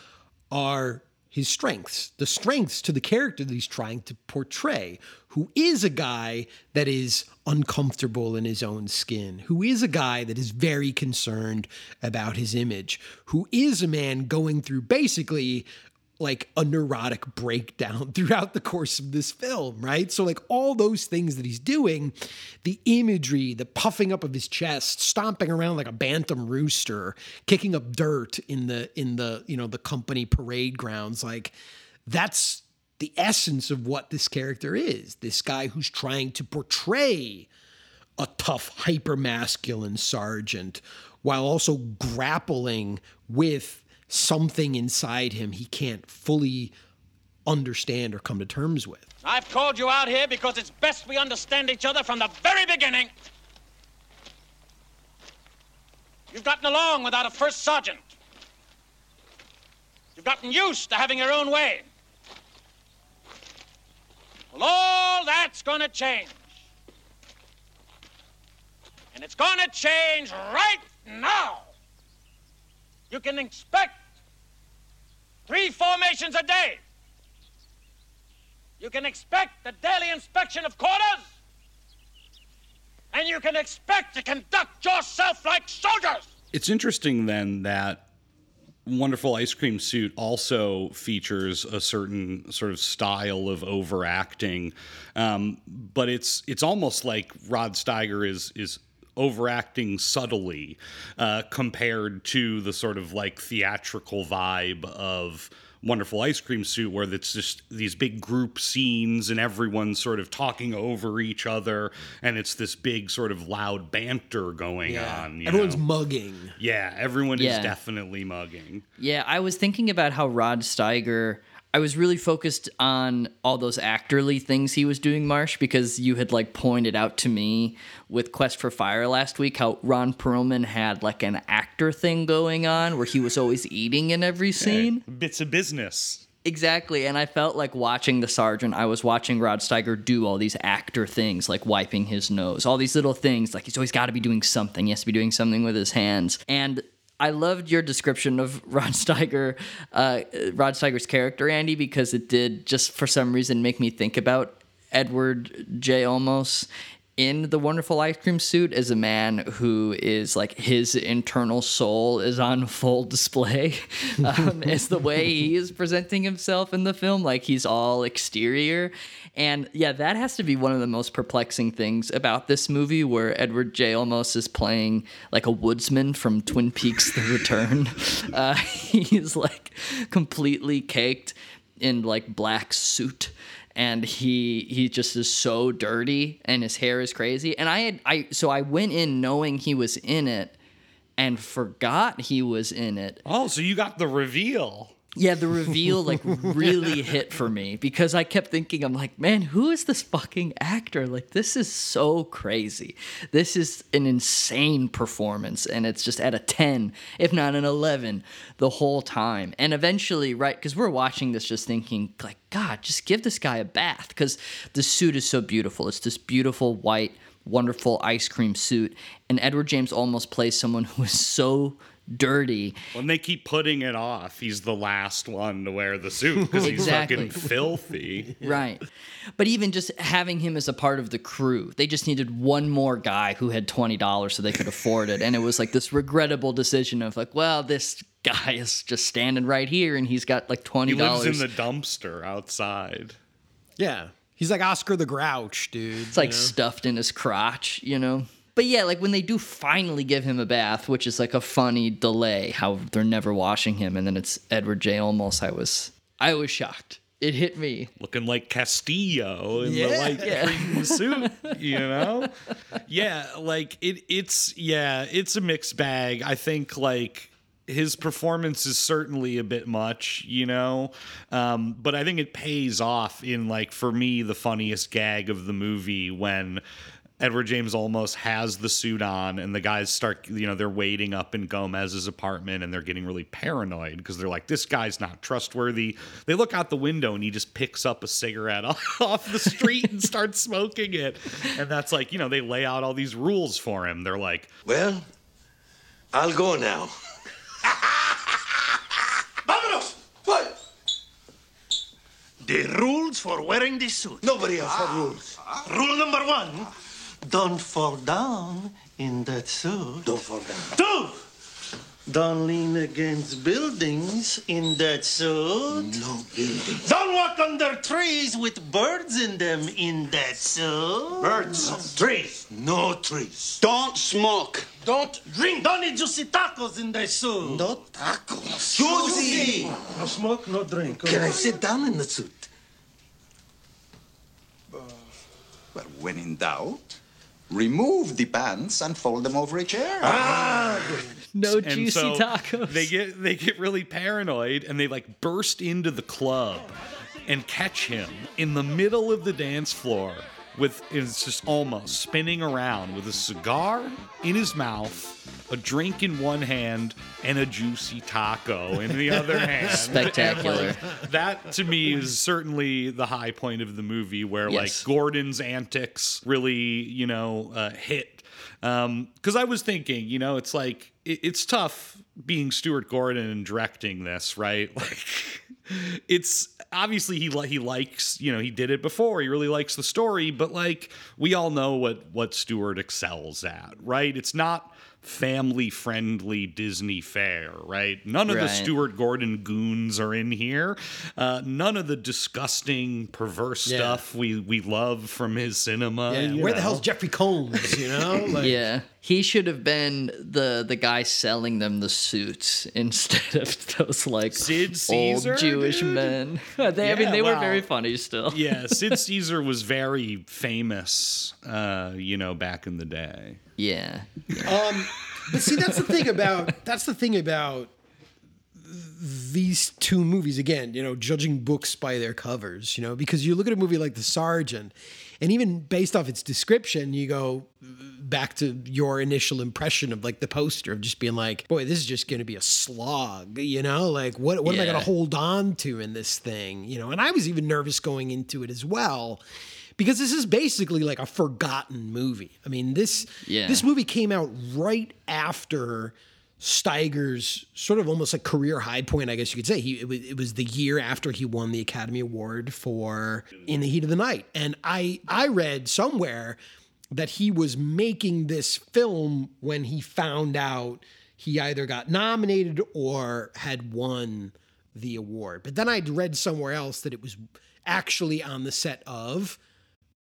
are his strengths. The strengths to the character that he's trying to portray, who is a guy that is uncomfortable in his own skin, who is a guy that is very concerned about his image, who is a man going through basically like a neurotic breakdown throughout the course of this film, right? So like all those things that he's doing, the imagery, the puffing up of his chest, stomping around like a bantam rooster, kicking up dirt in the, in the, you know, the company parade grounds, like that's the essence of what this character is. This guy who's trying to portray a tough, hyper-masculine sergeant while also grappling with something inside him he can't fully understand or come to terms with. I've called you out here because it's best we understand each other from the very beginning. You've gotten along without a first sergeant. You've gotten used to having your own way. Well, all that's gonna change. And it's gonna change right now. You can expect three formations a day. You can expect the daily inspection of quarters. And you can expect to conduct yourself like soldiers. It's interesting then that Wonderful Ice Cream Suit also features a certain sort of style of overacting. Um, but it's it's almost like Rod Steiger is is overacting subtly uh, compared to the sort of like theatrical vibe of Wonderful Ice Cream Suit, where it's just these big group scenes and everyone's sort of talking over each other, and it's this big sort of loud banter going yeah. on. You Everyone's know? mugging. Yeah, everyone yeah. is definitely mugging. Yeah, I was thinking about how Rod Steiger, I was really focused on all those actorly things he was doing, Marsh, because you had like pointed out to me with Quest for Fire last week how Ron Perlman had like an actor thing going on where he was always eating in every scene. Uh, bits of business. Exactly. And I felt like watching The Sergeant, I was watching Rod Steiger do all these actor things, like wiping his nose, all these little things. Like he's always got to be doing something. He has to be doing something with his hands. And I loved your description of Rod Steiger, uh, Rod Steiger's character, Andy, because it did just for some reason make me think about Edward J. Olmos in The Wonderful Ice Cream Suit is a man who is like his internal soul is on full display. Um, it's the way he is presenting himself in the film. Like he's all exterior. And yeah, that has to be one of the most perplexing things about this movie, where Edward J. Olmos is playing like a woodsman from Twin Peaks: The Return. Uh, he's like completely caked in like black suit. And he he just is so dirty, and his hair is crazy. And I had I so I went in knowing he was in it, and forgot he was in it. Oh, so you got the reveal. Yeah, the reveal like really hit for me, because I kept thinking, I'm like, man, who is this fucking actor? Like, this is so crazy. This is an insane performance, and it's just at a ten, if not an eleven, the whole time. And eventually, right, because we're watching this just thinking like, God, just give this guy a bath, because the suit is so beautiful. It's this beautiful, white, wonderful ice cream suit. And Edward James Olmos plays someone who is so dirty. When they keep putting it off, he's the last one to wear the suit, because he's exactly. fucking filthy. Right. But even just having him as a part of the crew, they just needed one more guy who had twenty dollars so they could afford it. And it was like this regrettable decision of like, well, this guy is just standing right here, and he's got like twenty dollars. He lives in the dumpster outside. Yeah. He's like Oscar the Grouch, dude. It's like you know? Stuffed in his crotch, you know? But yeah, like when they do finally give him a bath, which is like a funny delay, how they're never washing him, and then it's Edward J. Olmos, I was I was shocked. It hit me. Looking like Castillo in yeah, the light yeah. cream suit, you know? Yeah, like it it's yeah, it's a mixed bag. I think like his performance is certainly a bit much, you know, um, but I think it pays off in, like, for me, the funniest gag of the movie when Edward James Olmos has the suit on and the guys start, you know, they're waiting up in Gomez's apartment and they're getting really paranoid because they're like, this guy's not trustworthy. They look out the window and he just picks up a cigarette off the street and starts smoking it. And that's like, you know, they lay out all these rules for him. They're like, well, I'll go now. The rules for wearing this suit. Nobody else ah. has rules. Ah. Rule number one, ah. don't fall down in that suit. Don't fall down. Two, don't lean against buildings in that suit. No buildings. Don't walk under trees with birds in them in that suit. Birds. No. Trees. No trees. Don't smoke. Don't drink. Don't eat juicy tacos in that suit. No tacos. Juicy. No smoke, no drink. Can I sit down in the suit? But when in doubt, remove the pants and fold them over a chair. Ah. No and juicy so tacos. They get they get really paranoid, and they like burst into the club and catch him in the middle of the dance floor with it's just almost spinning around with a cigar in his mouth, a drink in one hand, and a juicy taco in the other hand. Spectacular. Like, that to me is certainly the high point of the movie, where yes. like Gordon's antics really, you know, uh, hit. Um, because I was thinking, you know, it's like it, it's tough being Stuart Gordon and directing this, right? Like, it's obviously he he likes, you know, he did it before. He really likes the story, but like we all know what what Stuart excels at, right? It's not family-friendly Disney fare, right? None of right. the Stuart Gordon goons are in here. Uh, none of the disgusting, perverse yeah. stuff we, we love from his cinema. Yeah. Where know? the hell's Jeffrey Combs, you know? Like, yeah. He should have been the the guy selling them the suits instead of those, like, Sid Caesar, old Jewish dude. men. They, yeah, I mean, they wow. were very funny still. Yeah, Sid Caesar was very famous, uh, you know, back in the day. Yeah. yeah. Um, but see, that's the thing about that's the thing about these two movies. Again, you know, judging books by their covers. You know, because you look at a movie like The Sergeant, and even based off its description, you go back to your initial impression of like the poster of just being like, boy, this is just going to be a slog. You know, like what what yeah. am I going to hold on to in this thing? You know, and I was even nervous going into it as well. Because this is basically like a forgotten movie. I mean, this yeah. this movie came out right after Steiger's sort of almost like career high point, I guess you could say. He it was, it was the year after he won the Academy Award for In the Heat of the Night. And I I read somewhere that he was making this film when he found out he either got nominated or had won the award. But then I'd read somewhere else that it was actually on the set of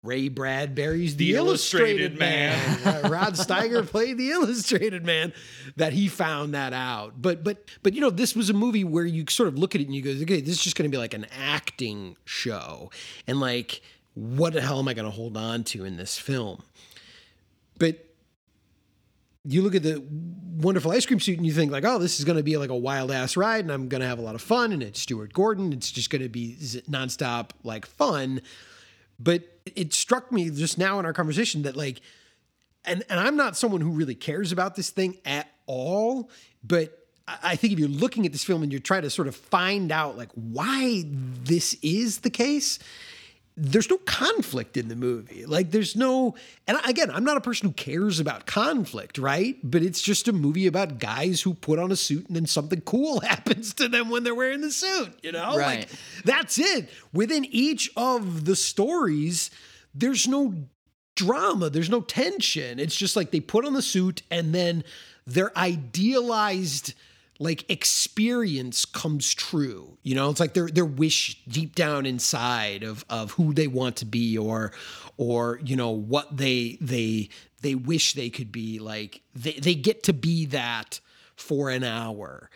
Ray Bradbury's The, the Illustrated, Illustrated Man. Man. Rod Steiger played The Illustrated Man, that he found that out. But, but, but you know, this was a movie where you sort of look at it and you go, okay, this is just going to be like an acting show. And like, what the hell am I going to hold on to in this film? But you look at The Wonderful Ice Cream Suit and you think like, oh, this is going to be like a wild ass ride and I'm going to have a lot of fun. And it's Stuart Gordon. It's just going to be nonstop like fun. But it struck me just now in our conversation that like, and, and I'm not someone who really cares about this thing at all, but I think if you're looking at this film and you're trying to sort of find out like why this is the case, there's no conflict in the movie. Like there's no, and again, I'm not a person who cares about conflict, right? But it's just a movie about guys who put on a suit and then something cool happens to them when they're wearing the suit, you know? Right. Like that's it. Within each of the stories, there's no drama. There's no tension. It's just like they put on the suit and then their idealized like experience comes true. You know, it's like their, their wish deep down inside of, of who they want to be or, or, you know, what they, they, they wish they could be like, they, they get to be that for an hour,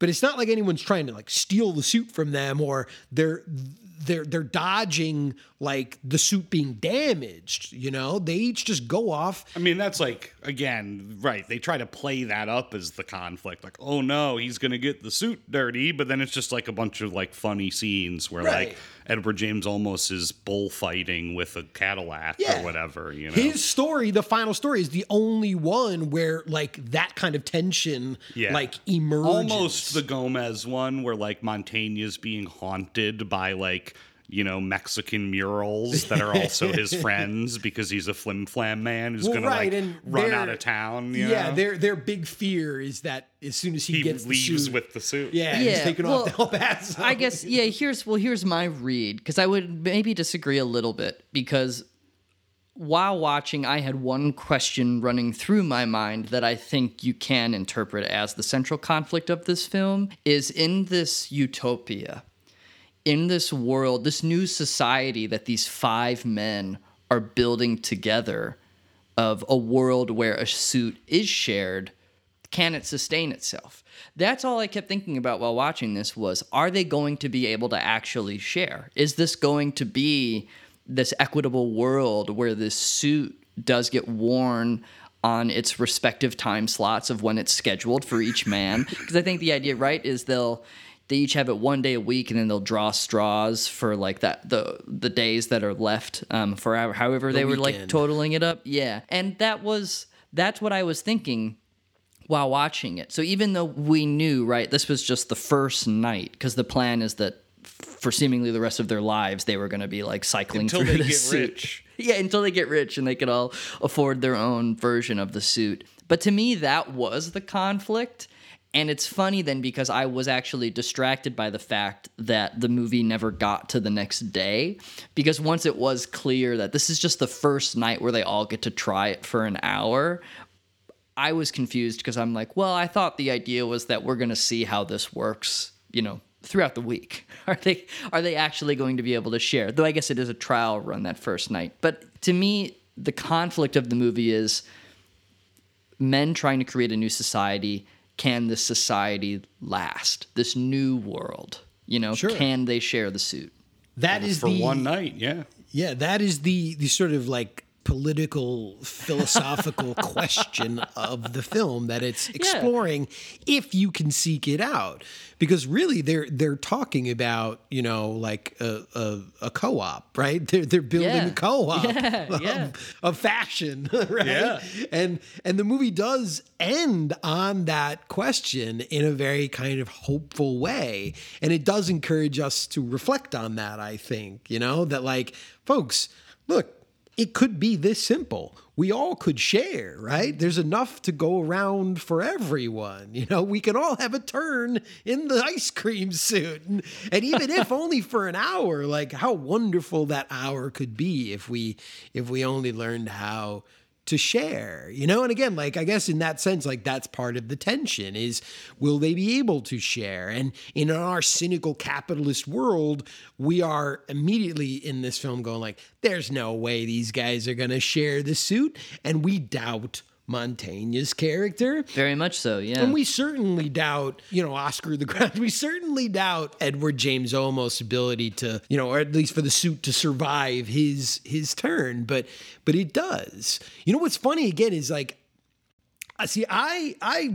but it's not like anyone's trying to like steal the suit from them or they're, they're, they're dodging like the suit being damaged, you know, they each just go off. I mean, that's like, again, right. They try to play that up as the conflict, like, oh no, he's going to get the suit dirty. But then it's just like a bunch of like funny scenes where right. like Edward James Olmos is bullfighting with a Cadillac yeah. or whatever, you know, his story, the final story is the only one where like that kind of tension, yeah. like emerges. Almost the Gomez one where like Mantegna's being haunted by like, you know, Mexican murals that are also his friends because he's a flim-flam man who's well, going right, to, like, run out of town. You yeah, know? Their their big fear is that as soon as he, he gets leaves the suit, with the suit. Yeah, yeah. he's taking well, off the whole pass. I guess, yeah, here's, well, here's my read, because I would maybe disagree a little bit, because while watching, I had one question running through my mind that I think you can interpret as the central conflict of this film, is in this utopia, in this world, this new society that these five men are building together of a world where a suit is shared, can it sustain itself? That's all I kept thinking about while watching this was, are they going to be able to actually share? Is this going to be this equitable world where this suit does get worn on its respective time slots of when it's scheduled for each man? Because I think the idea, right, is they'll... they each have it one day a week, and then they'll draw straws for like that the the days that are left um, for however they were like totaling it up. Yeah, and that was that's what I was thinking while watching it. So even though we knew, right, this was just the first night, because the plan is that for seemingly the rest of their lives they were going to be like cycling through the suit. Yeah, until they get rich and they could all afford their own version of the suit. But to me, that was the conflict. And it's funny then because I was actually distracted by the fact that the movie never got to the next day, because once it was clear that this is just the first night where they all get to try it for an hour, I was confused because I'm like, well, I thought the idea was that we're going to see how this works, you know, throughout the week. Are they are they actually going to be able to share? Though I guess it is a trial run that first night. But to me, the conflict of the movie is men trying to create a new society. Can this society last? This new world, you know, sure. Can they share the suit? That well, is for the, one night, yeah, yeah. That is the the sort of like political, philosophical question of the film that it's exploring. Yeah. If you can seek it out, because really they're they're talking about, you know, like a a, a co-op, right? They're they're building yeah. a co-op yeah. Of, yeah. of fashion, right? Yeah. And and the movie does end on that question in a very kind of hopeful way, and it does encourage us to reflect on that. I think, you know, that like, folks, look. it could be this simple. We all could share, right? There's enough to go around for everyone. You know, we can all have a turn in the ice cream suit. And, and even if only for an hour, like how wonderful that hour could be if we if we only learned how to share, you know? And again, like, I guess in that sense, like that's part of the tension is, will they be able to share? And in our cynical capitalist world, we are immediately in this film going like, there's no way these guys are going to share the suit. And we doubt Mantegna's character. Very much so, yeah. And we certainly doubt, you know, Oscar the Grouch. We certainly doubt Edward James Olmos' ability to, you know, or at least for the suit to survive his his turn. But but it does. You know what's funny again is like, see, I I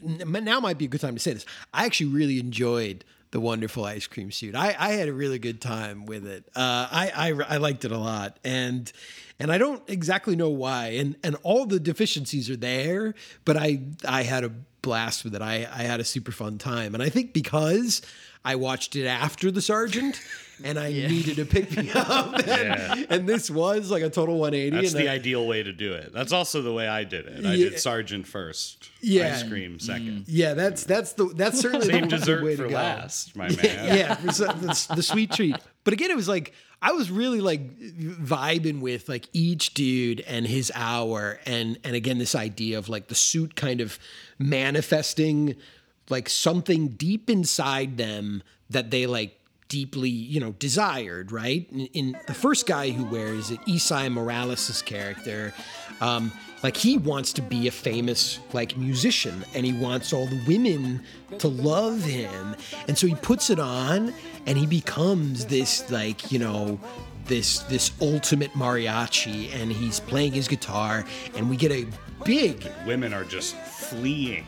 now might be a good time to say this. I actually really enjoyed The Wonderful Ice Cream Suit. I I had a really good time with it. Uh, I, I I liked it a lot, and. And I don't exactly know why. And and all the deficiencies are there, but I I had a blast with it. I, I had a super fun time. And I think because I watched it after The Sergeant and I yeah. needed to pick me up. And, yeah. and this was like a total one eighty. That's and the I, ideal way to do it. That's also the way I did it. I yeah, did Sergeant first, yeah. ice cream second. Mm. Yeah, that's that's the that's certainly Same the dessert way for to go. Last, my man. Yeah, yeah for some, the, the sweet treat. But again, it was like I was really like vibing with like each dude and his hour, and and again this idea of like the suit kind of manifesting like something deep inside them that they like deeply, you know, desired, right? In, in the first guy who wears it, Isai Morales' character, um, like he wants to be a famous like musician and he wants all the women to love him. And so he puts it on and he becomes this like, you know, this this ultimate mariachi, and he's playing his guitar and we get a big... Women are just fleeing.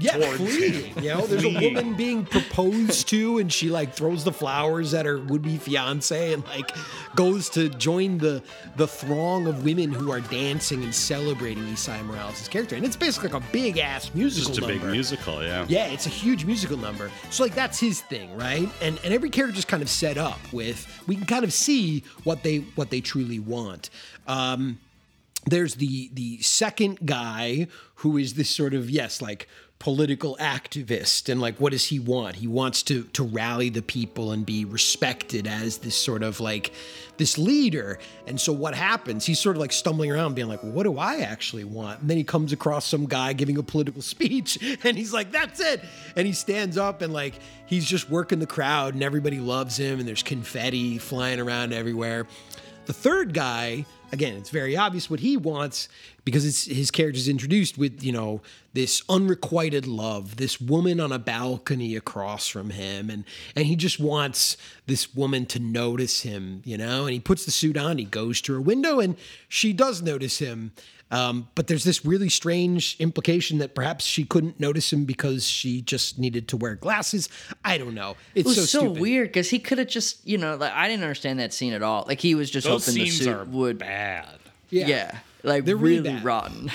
Yeah, fleeing. You know, there's a woman being proposed to, and she like throws the flowers at her would-be fiance, and like goes to join the the throng of women who are dancing and celebrating Isai Morales' character. And it's basically like a big ass musical. Just a number. Big musical, yeah. Yeah, it's a huge musical number. So like that's his thing, right? And and every character's kind of set up with we can kind of see what they what they truly want. Um, There's the the second guy who is this sort of, yes, like political activist. And like, what does he want? He wants to to rally the people and be respected as this sort of like this leader. And so what happens? He's sort of like stumbling around being like, well, what do I actually want? And then he comes across some guy giving a political speech and he's like, that's it. And he stands up and like, he's just working the crowd and everybody loves him. And there's confetti flying around everywhere. The third guy, again, it's very obvious what he wants because it's, his character's introduced with, you know, this unrequited love, this woman on a balcony across from him, and and he just wants this woman to notice him, you know, and he puts the suit on, he goes to her window, and she does notice him, um, but there's this really strange implication that perhaps she couldn't notice him because she just needed to wear glasses. I don't know. It's it was so, so stupid. Weird because he could have just, you know, like, I didn't understand that scene at all. Like he was just Those hoping the suit would... Bad. Yeah. yeah, like They're really bad. rotten.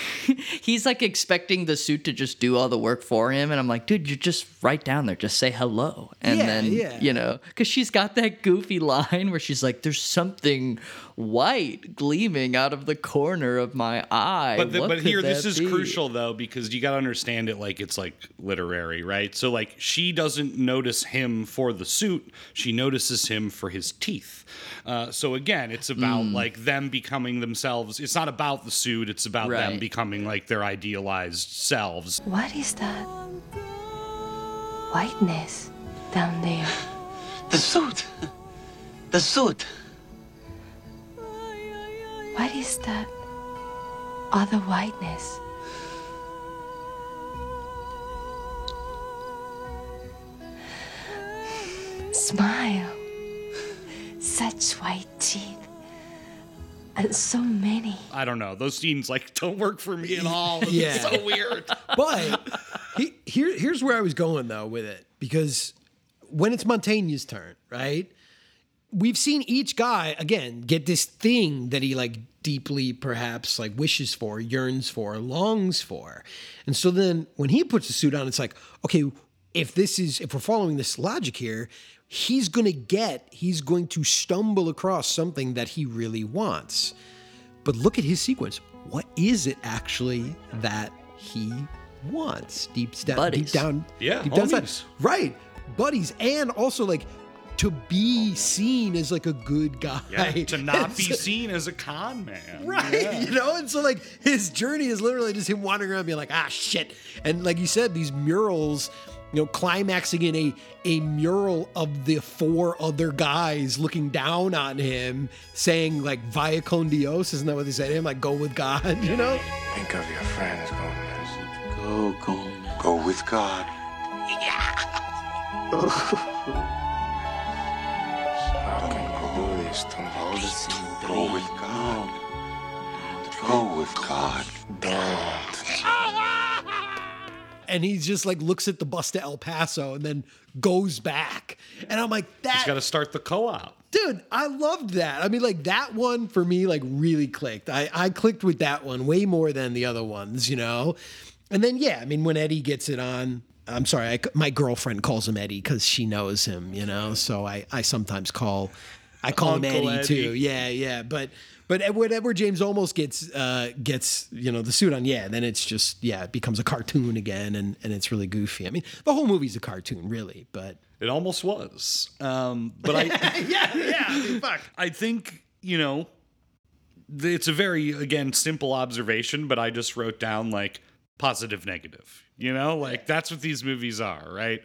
He's like expecting the suit to just do all the work for him, and I'm like, dude, you're just right down there, just say hello, and yeah, then yeah. you know, because she's got that goofy line where she's like, "There's something white gleaming out of the corner of my eye." But the, but here, this is be? crucial though, because you got to understand it like it's like literary, right? So like, she doesn't notice him for the suit; she notices him for his teeth. Uh, so again, it's about mm. like them becoming themselves. It's not about the suit; it's about right. them becoming like their idealized selves. What is that whiteness down there? The suit. The suit. What is that other whiteness? Smile. Such white teeth. And so many. I don't know. Those scenes like don't work for me at all. Yeah. It's so weird. But he, here, here's where I was going though with it. Because when it's Mantegna's turn, right? We've seen each guy, again, get this thing that he, like, deeply perhaps, like, wishes for, yearns for, longs for. And so then when he puts the suit on, it's like, okay, if this is, if we're following this logic here, he's going to get, he's going to stumble across something that he really wants. But look at his sequence. What is it actually that he wants? Deep, sta- buddies. deep down. Yeah, deep down side. Right. Buddies. And also, like, to be seen as, like, a good guy. Yeah, to not and be so, seen as a con man. Right, yeah. You know? And so, like, his journey is literally just him wandering around being like, ah, shit. And like you said, these murals, you know, climaxing in a, a mural of the four other guys looking down on him, saying, like, via con Dios, isn't that what they said to him? Like, go with God, you know? Think of your friends, Gomez. Go, Gomez. Go with God. Yeah. I can go do this tomorrow. Go with God. Go with God. And he just like looks at the bus to El Paso and then goes back. And I'm like, that. He's got to start the co-op. Dude, I loved that. I mean, like that one for me, like really clicked. I, I clicked with that one way more than the other ones, you know? And then, yeah, I mean, when Eddie gets it on. I'm sorry, I, my girlfriend calls him Eddie because she knows him, you know, so I, I sometimes call, I call Uncle him Eddie, Eddie too. Yeah, yeah. But but Edward, Edward James Olmos gets, uh, gets you know, the suit on, yeah, and then it's just, yeah, it becomes a cartoon again, and, and it's really goofy. I mean, the whole movie's a cartoon, really, but. It almost was. Um, but I. yeah, yeah, fuck. I think, you know, it's a very, again, simple observation, but I just wrote down, like, positive, negative. You know, like that's what these movies are, right?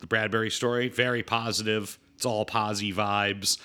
The Bradbury story, very positive. It's all posy vibes.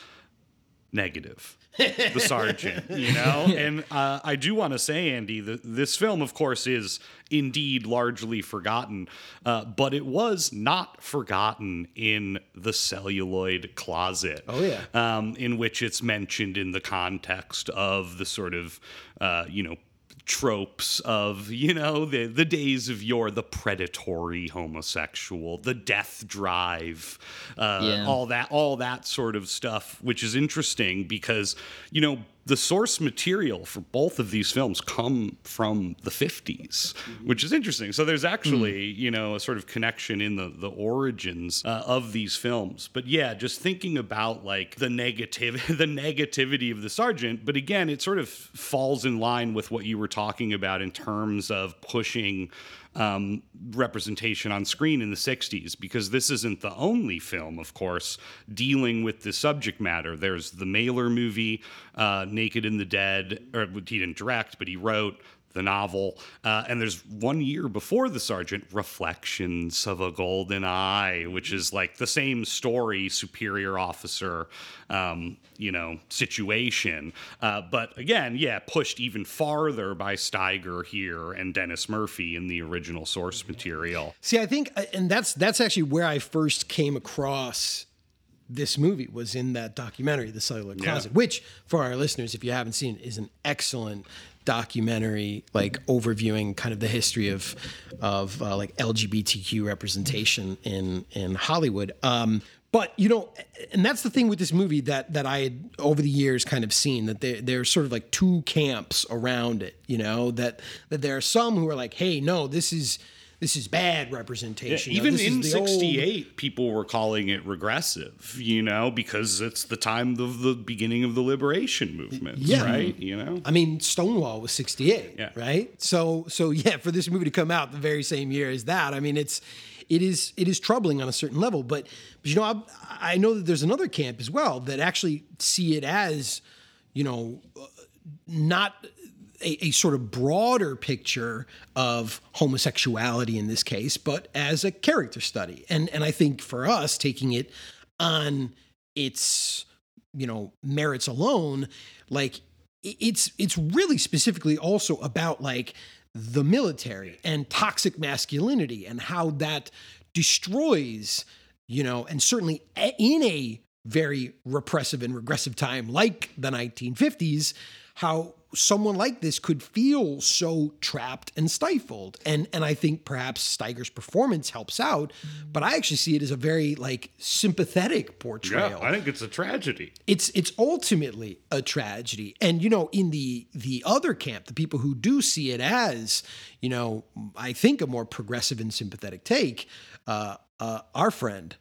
Negative. The Sergeant, you know? And uh, I do want to say, Andy, the, this film, of course, is indeed largely forgotten, uh, but it was not forgotten in The Celluloid Closet. Oh, yeah. Um, in which it's mentioned in the context of the sort of, uh, you know, tropes of, you know, the the days of yore, the predatory homosexual, the death drive, uh, yeah. all that, all that sort of stuff, which is interesting because, you know, the source material for both of these films come from the fifties, which is interesting. So there's actually, mm. you know, a sort of connection in the, the origins uh, of these films. But yeah, just thinking about like the negative, the negativity of The Sergeant. But again, it sort of falls in line with what you were talking about in terms of pushing Um, representation on screen in the sixties, because this isn't the only film, of course, dealing with this subject matter. There's the Mailer movie, uh, Naked and the Dead, or he didn't direct, but he wrote the novel. Uh, and there's one year before The Sergeant, Reflections of a Golden Eye, which is like the same story, superior officer, um, you know, situation. Uh, but again, yeah, pushed even farther by Steiger here and Dennis Murphy in the original source material. See, I think, and that's, that's actually where I first came across this movie, was in that documentary, The Celluloid Closet, yeah. which for our listeners, if you haven't seen it, is an excellent documentary, like overviewing kind of the history of, of uh, like L G B T Q representation in, in Hollywood. Um, But, you know, and that's the thing with this movie that that I had over the years kind of seen, that there, there's sort of like two camps around it, you know, that that there are some who are like, hey, no, this is this is bad representation. Yeah, even no, in sixty-eight, old... people were calling it regressive, you know, because it's the time of the beginning of the liberation movement, yeah. right? You know, I mean, Stonewall was sixty-eight, yeah. right? So, so, yeah, for this movie to come out the very same year as that, I mean, it's... It is it is troubling on a certain level, but, but you know, I, I know that there's another camp as well that actually see it as, you know, not a, a sort of broader picture of homosexuality in this case, but as a character study. And and I think for us, taking it on its, you know, merits alone, like it's it's really specifically also about like the military and toxic masculinity and how that destroys, you know, and certainly in a very repressive and regressive time like the nineteen fifties, how someone like this could feel so trapped and stifled. And and I think perhaps Steiger's performance helps out, but I actually see it as a very like sympathetic portrayal. Yeah, I think it's a tragedy. It's it's ultimately a tragedy. And you know, in the the other camp, the people who do see it as, you know, I think a more progressive and sympathetic take, uh, uh, our friend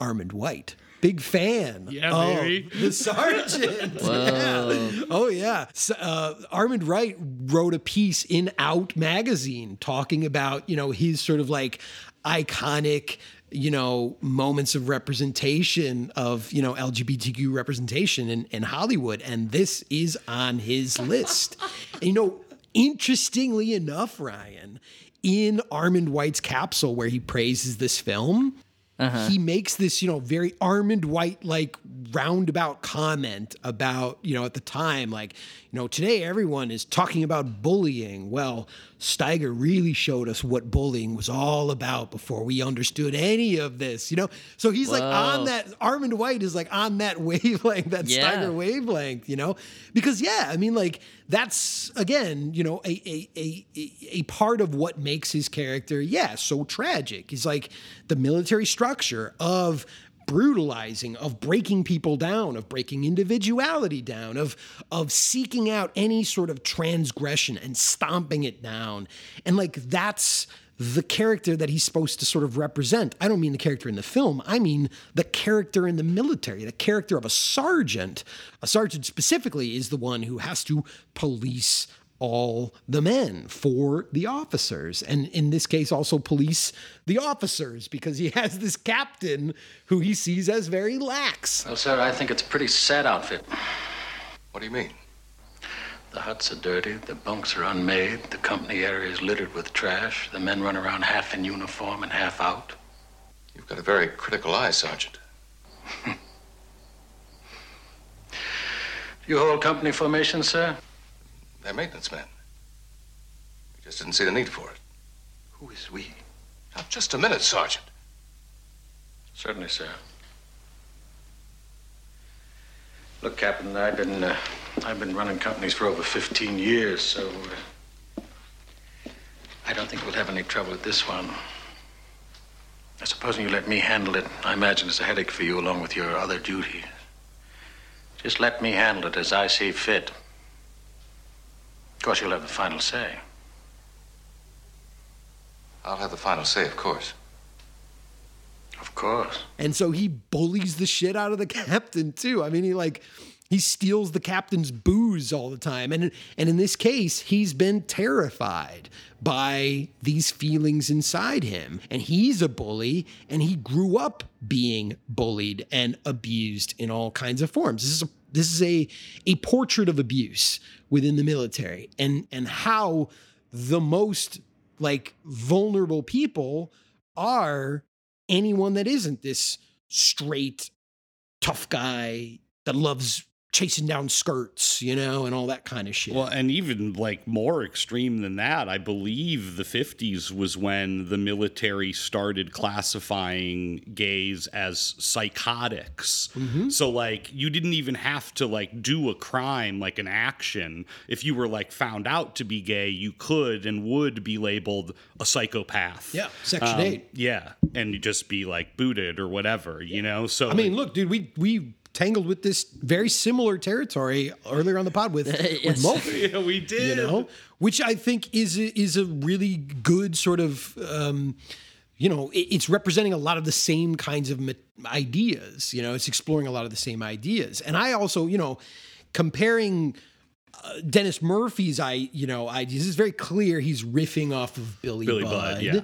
Armand White. Big fan. Yeah, oh, baby. The Sergeant. Yeah. Oh, yeah. So, uh, Armand White wrote a piece in Out magazine talking about, you know, his sort of like iconic, you know, moments of representation of, you know, L G B T Q representation in, in Hollywood. And this is on his list. And, you know, interestingly enough, Ryan, in Armand White's capsule where he praises this film, uh-huh. he makes this, you know, very Armand White like roundabout comment about, you know, at the time, like, you know, today everyone is talking about bullying. Well, Steiger really showed us what bullying was all about before we understood any of this, you know? So he's Whoa. like on that, Armand White is like on that wavelength, that yeah. Steiger wavelength, you know? Because, yeah, I mean, like, that's, again, you know, a, a, a, a part of what makes his character, yeah, so tragic. He's like the military structure of brutalizing, of breaking people down, of breaking individuality down, of of seeking out any sort of transgression and stomping it down. And like that's the character that he's supposed to sort of represent. I don't mean the character in the film. I mean the character in the military, the character of a sergeant. A sergeant specifically is the one who has to police all the men for the officers. And in this case, also police the officers, because he has this captain who he sees as very lax. Well, sir, I think it's a pretty sad outfit. What do you mean? The huts are dirty, the bunks are unmade, the company area is littered with trash, the men run around half in uniform and half out. You've got a very critical eye, Sergeant. Do you hold company formation, sir? They're maintenance men. We just didn't see the need for it. Who is we? Now, just a minute, Sergeant. Certainly, sir. Look, Captain, I've been uh, I've been running companies for over fifteen years, so uh, I don't think we'll have any trouble with this one. Now, supposing you let me handle it, I imagine it's a headache for you along with your other duties. Just let me handle it as I see fit. Of course, you'll have the final say. I'll have the final say, of course. Of course. And so he bullies the shit out of the captain, too. I mean, he, like, he steals the captain's booze all the time. And, and in this case, he's been terrified by these feelings inside him. And he's a bully, and he grew up being bullied and abused in all kinds of forms. This is a This is a, a portrait of abuse within the military, and, and how the most like vulnerable people are anyone that isn't this straight, tough guy that loves chasing down skirts, you know, and all that kind of shit. Well, and even like more extreme than that, I believe the fifties was when the military started classifying gays as psychotics. Mm-hmm. So like you didn't even have to like do a crime, like an action. If you were like found out to be gay, you could and would be labeled a psychopath. Yeah. Section um, eight. Yeah. And you'd just be like booted or whatever, yeah. you know? So I mean, like, look, dude, we, we, tangled with this very similar territory earlier on the pod with, yes. with Mulvey. Yeah, we did. You know, which I think is a, is a really good sort of, um, you know, it, it's representing a lot of the same kinds of ideas. You know, it's exploring a lot of the same ideas. And I also, you know, comparing uh, Dennis Murphy's, I you know, ideas, it's very clear he's riffing off of Billy, Billy Budd. Budd yeah.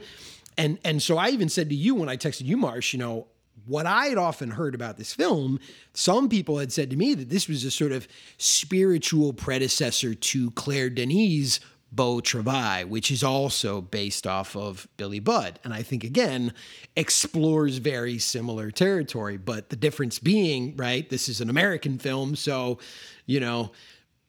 And, and so I even said to you when I texted you, Marsh, you know, what I had often heard about this film, some people had said to me that this was a sort of spiritual predecessor to Claire Denis's Beau Travail, which is also based off of Billy Budd. And I think, again, explores very similar territory, but the difference being, right, this is an American film, so, you know,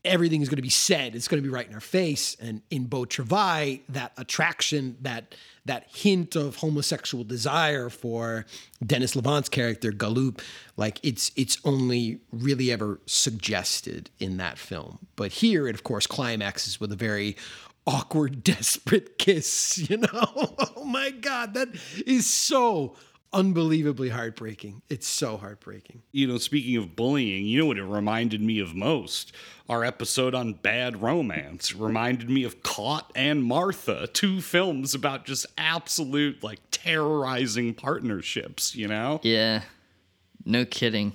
everything is going to be said. It's going to be right in our face. And in Beau Travail, that attraction, that that hint of homosexual desire for Dennis Levant's character, Galoob, like it's it's only really ever suggested in that film. But here it, of course, climaxes with a very awkward, desperate kiss, you know? Oh, my God, that is so unbelievably heartbreaking. It's so heartbreaking. You know, speaking of bullying, you know what it reminded me of most? Our episode on Bad Romance reminded me of Caught and Martha, two films about just absolute, like, terrorizing partnerships, you know? Yeah. No kidding.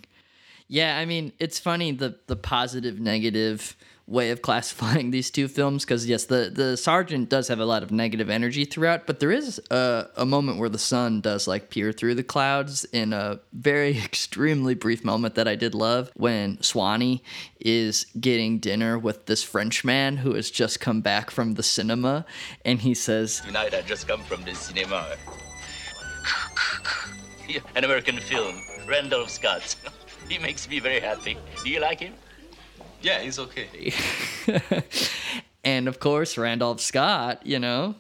Yeah, I mean, it's funny, the the positive, negative way of classifying these two films, because, yes, the, the Sergeant does have a lot of negative energy throughout, but there is a, a moment where the sun does, like, peer through the clouds in a very extremely brief moment that I did love, when Swanee is getting dinner with this Frenchman who has just come back from the cinema, and he says, "Tonight I just come from the cinema. An American film, Randolph Scott. He makes me very happy. Do you like him?" "Yeah, he's okay." And, of course, Randolph Scott, you know.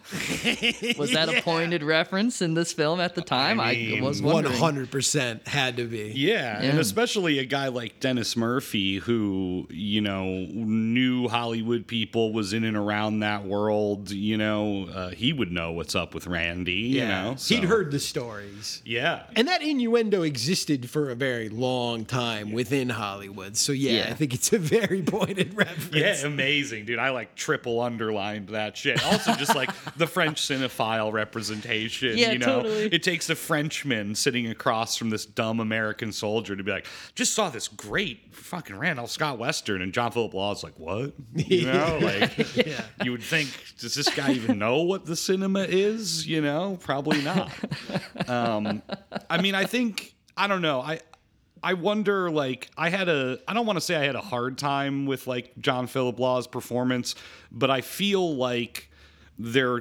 Was that yeah. a pointed reference in this film at the time? I, mean, I was wondering. one hundred percent had to be. Yeah, yeah, and especially a guy like Dennis Murphy, who, you know, knew Hollywood people, was in and around that world, you know. Uh, he would know what's up with Randy, yeah. you know. So. He'd heard the stories. Yeah. And that innuendo existed for a very long time yeah. within Hollywood. So, yeah, yeah, I think it's a very pointed reference. Yeah, amazing, dude. I like triple underlined that shit. Also just like the French cinephile representation, yeah, you know. Totally. It takes a Frenchman sitting across from this dumb American soldier to be like, just saw this great fucking Randolph Scott Western, and John Philip Law is like, what? You know, like yeah. you would think, does this guy even know what the cinema is? You know, probably not. Um, I mean, I think, I don't know. I, I wonder, like, I had a, I don't want to say I had a hard time with, like, John Philip Law's performance, but I feel like there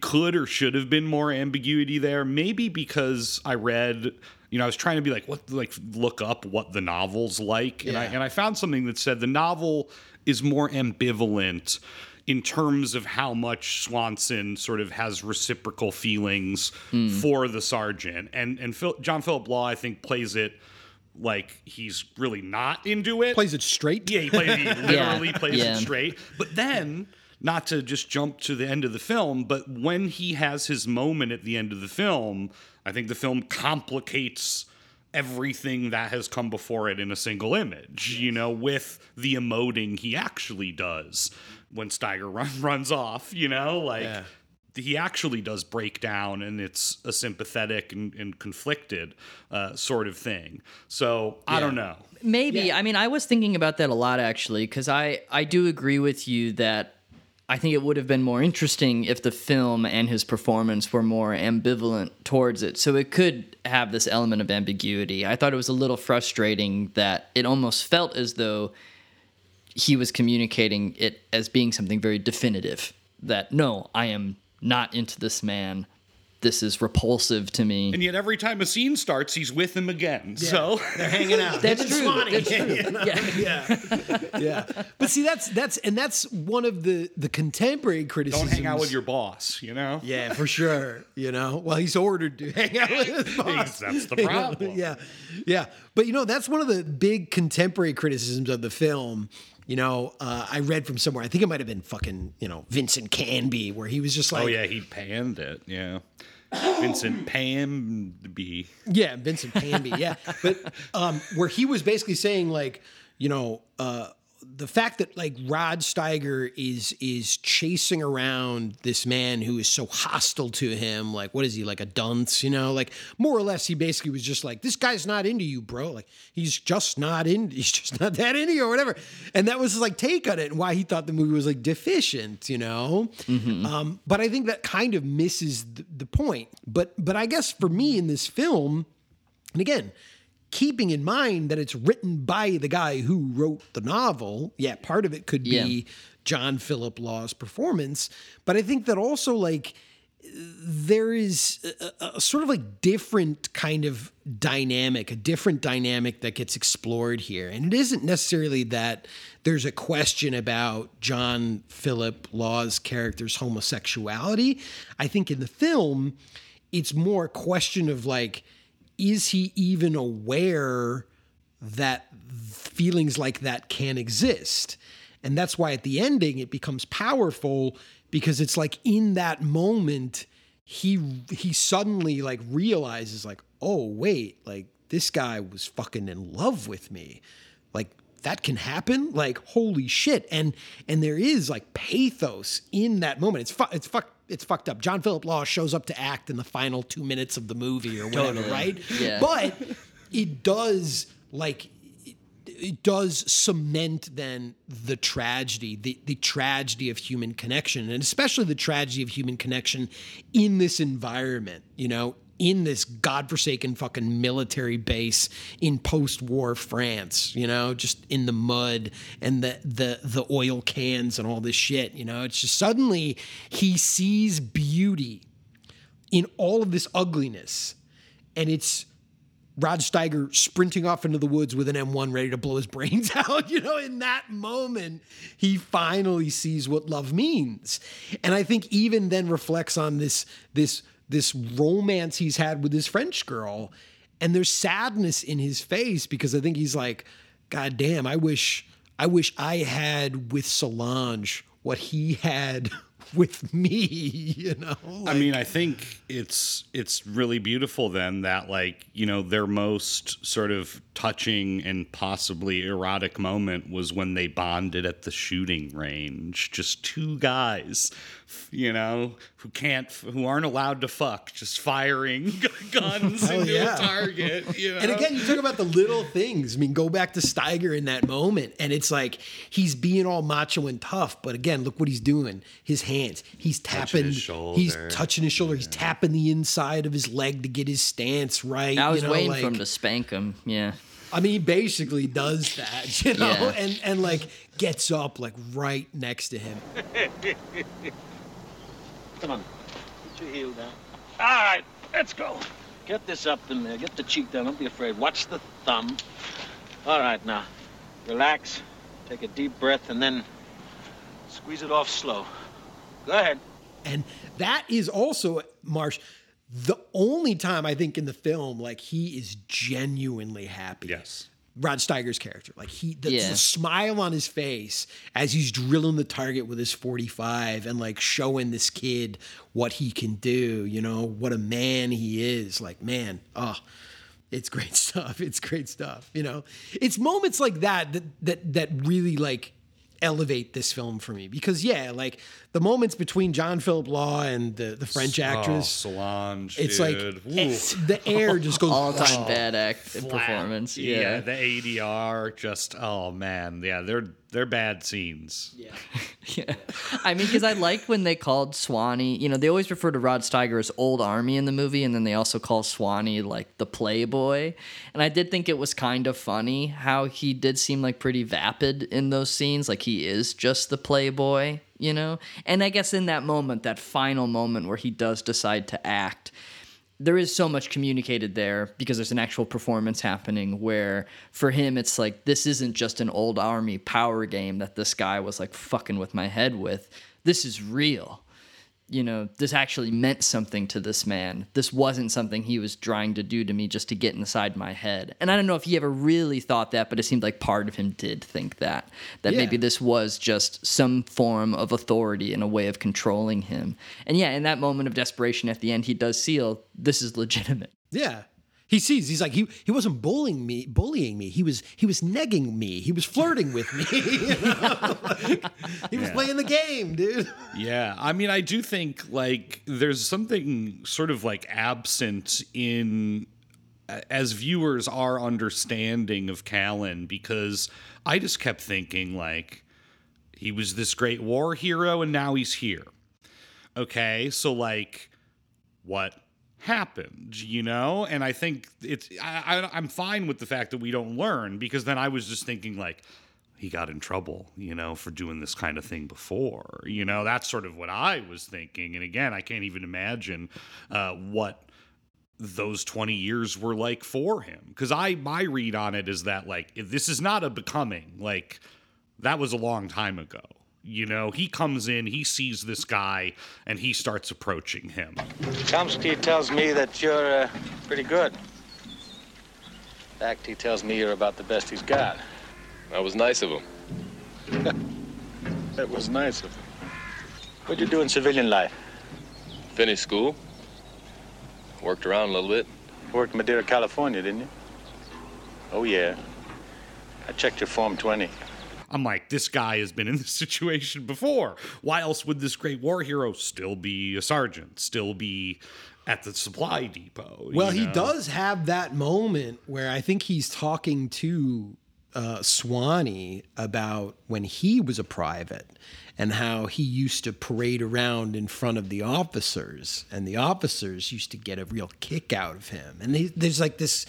could or should have been more ambiguity there. Maybe because I read, you know, I was trying to be like, what, like, look up what the novel's like. Yeah. And I, and I found something that said the novel is more ambivalent in terms of how much Swanson sort of has reciprocal feelings mm. for the Sergeant. And, and Phil, John Philip Law, I think, plays it like he's really not into it. Plays it straight. Yeah, he, plays, he literally yeah. plays yeah. it straight. But then, not to just jump to the end of the film, but when he has his moment at the end of the film, I think the film complicates everything that has come before it in a single image, you know, with the emoting he actually does when Steiger run, runs off, you know, like... Yeah. He actually does break down, and it's a sympathetic and, and conflicted uh, sort of thing. So I yeah. don't know. Maybe. Yeah. I mean, I was thinking about that a lot, actually, because I, I do agree with you that I think it would have been more interesting if the film and his performance were more ambivalent towards it. So it could have this element of ambiguity. I thought it was a little frustrating that it almost felt as though he was communicating it as being something very definitive, that, no, I am... not into this man. This is repulsive to me. And yet every time a scene starts, he's with him again. Yeah. So they're hanging out. That's true. That's true. You know? Yeah. Yeah. yeah. But see, that's that's and that's one of the, the contemporary criticisms. Don't hang out with your boss, you know? Yeah, for sure. You know? Well, he's ordered to hang out with his boss. That's the problem. Yeah. Yeah. But you know, that's one of the big contemporary criticisms of the film. You know, uh, I read from somewhere, I think it might have been fucking, you know, Vincent Canby, where he was just like... Oh, yeah, he panned it, yeah. Vincent Pamby. Yeah, Vincent Pamby, yeah. But um, where he was basically saying, like, you know, uh, the fact that, like, Rod Steiger is is chasing around this man who is so hostile to him, like, what is he, like a dunce, you know? Like, more or less, he basically was just like, this guy's not into you, bro. Like, he's just not in, he's just not that into you or whatever. And that was his, like, take on it and why he thought the movie was, like, deficient, you know? Mm-hmm. Um, but I think that kind of misses the, the point. But But I guess for me in this film, and again... keeping in mind that it's written by the guy who wrote the novel, yeah, part of it could be yeah. John Philip Law's performance, but I think that also, like, there is a, a sort of, like, different kind of dynamic, a different dynamic that gets explored here. And it isn't necessarily that there's a question about John Philip Law's character's homosexuality. I think in the film, it's more a question of, like, is he even aware that feelings like that can exist? And that's why at the ending it becomes powerful, because it's like in that moment he he suddenly, like, realizes, like, oh wait, like, this guy was fucking in love with me. Like, that can happen? Like, holy shit. And and there is, like, pathos in that moment. It's fu- it's fucked It's fucked up. John Philip Law shows up to act in the final two minutes of the movie or whatever, totally. Right? Yeah. But it does like it, it does cement then the tragedy, the, the tragedy of human connection, and especially the tragedy of human connection in this environment, you know, in this godforsaken fucking military base in post-war France, you know, just in the mud and the the the oil cans and all this shit, you know. It's just suddenly he sees beauty in all of this ugliness, and it's Rod Steiger sprinting off into the woods with an M one ready to blow his brains out. You know, in that moment, he finally sees what love means. And I think even then reflects on this, this, this romance he's had with this French girl, and there's sadness in his face because I think he's like, God damn, I wish, I wish I had with Solange what he had with me, you know? Like, I mean, I think it's it's really beautiful then that, like, you know, their most sort of touching and possibly erotic moment was when they bonded at the shooting range. Just two guys, you know, who can't, who aren't allowed to fuck, just firing guns oh, into yeah. a target, you know? And again, you talk about the little things. I mean, go back to Steiger in that moment, and it's like, he's being all macho and tough, but again, look what he's doing. His hands, he's tapping, touching his shoulder. he's touching his shoulder, yeah. he's tapping the inside of his leg to get his stance right. I was you know, waiting like, for him to spank him, yeah. I mean, he basically does that, you know, yeah. and, and like gets up like right next to him. Come on, put your heel down. All right, let's go. Get this up in there, get the cheek down, don't be afraid. Watch the thumb. All right, now, relax, take a deep breath, and then squeeze it off slow. Go ahead. And that is also, Marsh, the only time I think in the film, like, he is genuinely happy. Yes. Rod Steiger's character. Like, he, the, yeah. the smile on his face as he's drilling the target with his forty-five and, like, showing this kid what he can do, you know, what a man he is. Like, man, oh, it's great stuff. It's great stuff, you know. It's moments like that that that, that really, like, elevate this film for me, because yeah, like the moments between John Philip Law and the, the French actress, oh, Solange, it's dude. like it's, the air just goes all time bad act flat. performance. Yeah. yeah, the A D R, just oh man, yeah, they're they're bad scenes. Yeah, yeah. I mean, because I liked when they called Swanee. You know, they always refer to Rod Steiger as Old Army in the movie, and then they also call Swanee like the Playboy. And I did think it was kind of funny how he did seem like pretty vapid in those scenes, like he. He is just the playboy, you know? And I guess in that moment, that final moment where he does decide to act, there is so much communicated there because there's an actual performance happening where for him, it's like, this isn't just an old army power game that this guy was like fucking with my head with. This is real. You know, this actually meant something to this man. This wasn't something he was trying to do to me just to get inside my head. And I don't know if he ever really thought that, but it seemed like part of him did think that, that yeah. maybe this was just some form of authority and a way of controlling him. And yeah, in that moment of desperation at the end, he does seal, this is legitimate. Yeah. He sees, he's like, he he wasn't bullying me, bullying me. He was he was negging me. He was flirting with me. You know? Like, he was yeah. playing the game, dude. Yeah. I mean, I do think like there's something sort of like absent in as viewers our understanding of Callan, because I just kept thinking like he was this great war hero and now he's here. Okay, so like what happened, you know? And I think it's I, I I'm fine with the fact that we don't learn, because then I was just thinking like he got in trouble, you know, for doing this kind of thing before, you know, that's sort of what I was thinking. And again, I can't even imagine uh what those twenty years were like for him, because I my read on it is that like this is not a becoming, like that was a long time ago. You know, he comes in, he sees this guy, and he starts approaching him. Chomsky tells me that you're uh, pretty good. In fact, he tells me you're about the best he's got. That was nice of him. That was nice of him. What'd you do in civilian life? Finished school. Worked around a little bit. You worked in Madera, California, didn't you? Oh, yeah. I checked your Form twenty. I'm like, this guy has been in this situation before. Why else would this great war hero still be a sergeant, still be at the supply depot? Well, you know? He does have that moment where I think he's talking to uh, Swanee about when he was a private and how he used to parade around in front of the officers, and the officers used to get a real kick out of him. And they, there's like this,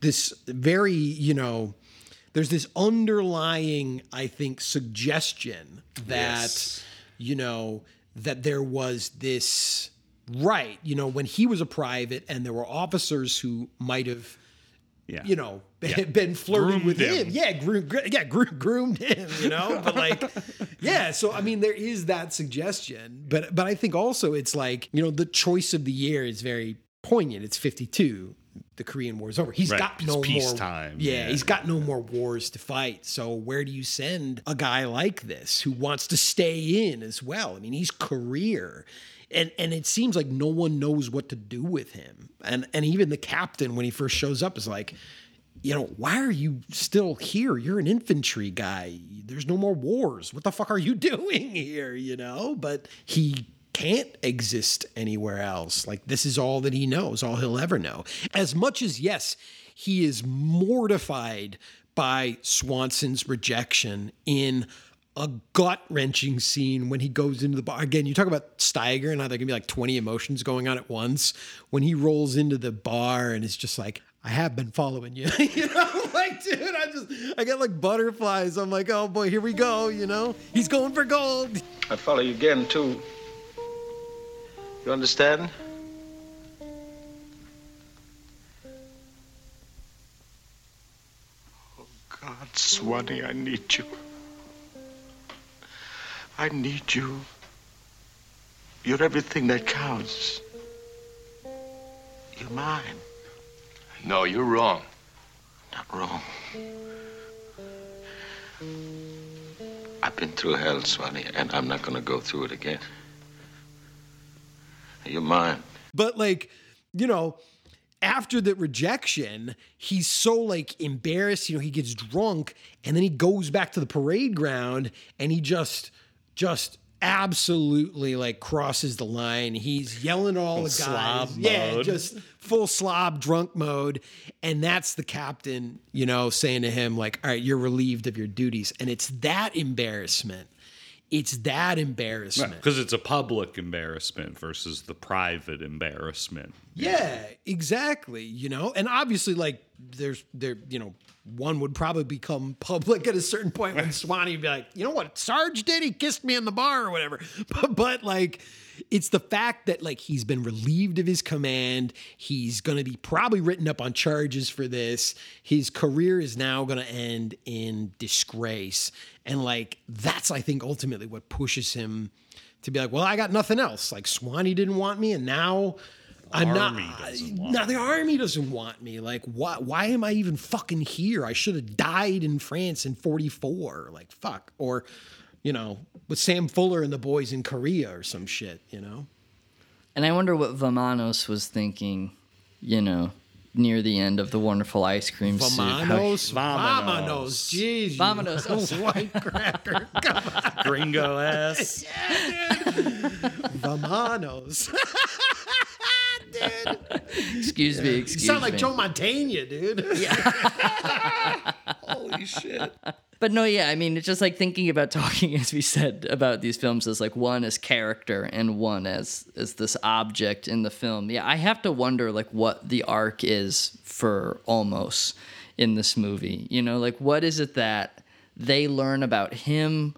this very, you know, there's this underlying, I think, suggestion that, yes. you know, that there was this, right, you know, when he was a private and there were officers who might have, yeah. you know, yeah. been flirting groomed with him. him. Yeah, groom, yeah, groom, groomed him, you know, but like, yeah. So, I mean, there is that suggestion, but, but I think also it's like, you know, the choice of the year is very poignant. It's fifty-two. The Korean War is over. He's right. got no peace more time. Yeah, yeah, he's got no more wars to fight. So where do you send a guy like this who wants to stay in as well? I mean, he's career, and and it seems like no one knows what to do with him. And and even the captain, when he first shows up, is like, you know, why are you still here? You're an infantry guy. There's no more wars. What the fuck are you doing here? You know, but he can't exist anywhere else. Like, this is all that he knows, all he'll ever know. As much as, yes, he is mortified by Swanson's rejection in a gut-wrenching scene when he goes into the bar. Again, you talk about Steiger and how there can be like twenty emotions going on at once. When he rolls into the bar and is just like, I have been following you. You know, like, dude, I just, I got like butterflies. I'm like, oh boy, here we go, you know? He's going for gold. I follow you again, too. You understand? Oh, God, Swanee, I need you. I need you. You're everything that counts. You're mine. No, you're wrong. Not wrong. I've been through hell, Swanee, and I'm not going to go through it again. You're mine. But like, you know, after the rejection, he's so like embarrassed, you know, he gets drunk and then he goes back to the parade ground and he just, just absolutely like crosses the line. He's yelling at all the guys. Slob mode. Yeah, just full slob drunk mode. And that's the captain, you know, saying to him like, all right, you're relieved of your duties. And it's that embarrassment. It's that embarrassment. Because right, it's a public embarrassment versus the private embarrassment. Yeah, exactly. You know, and obviously, like, there's, there, you know, one would probably become public at a certain point when Swanee would be like, you know what, Sarge did? He kissed me in the bar or whatever. But, but like, it's the fact that, like, he's been relieved of his command. He's going to be probably written up on charges for this. His career is now going to end in disgrace. And, like, that's, I think, ultimately what pushes him to be like, well, I got nothing else. Like, Swanee didn't want me, and now I'm not. Now the army doesn't want me. Like, why, why am I even fucking here? I should have died in France in forty-four. Like, fuck. Or, you know, with Sam Fuller and the boys in Korea or some shit, you know? And I wonder what Vamanos was thinking, you know, near the end of The Wonderful Ice Cream Suit. Vamanos, Vamanos, jeez. Vamanos, oh, white cracker. Come on. Gringo ass. Yeah, dude. Vamanos. Dude. Excuse me, excuse me. You sound like me. Joe Mantegna, dude. Yeah. Holy shit. But no, yeah, I mean, it's just like thinking about talking, as we said, about these films as like one as character and one as, as this object in the film. Yeah, I have to wonder like what the arc is for Olmos in this movie. You know, like what is it that they learn about him?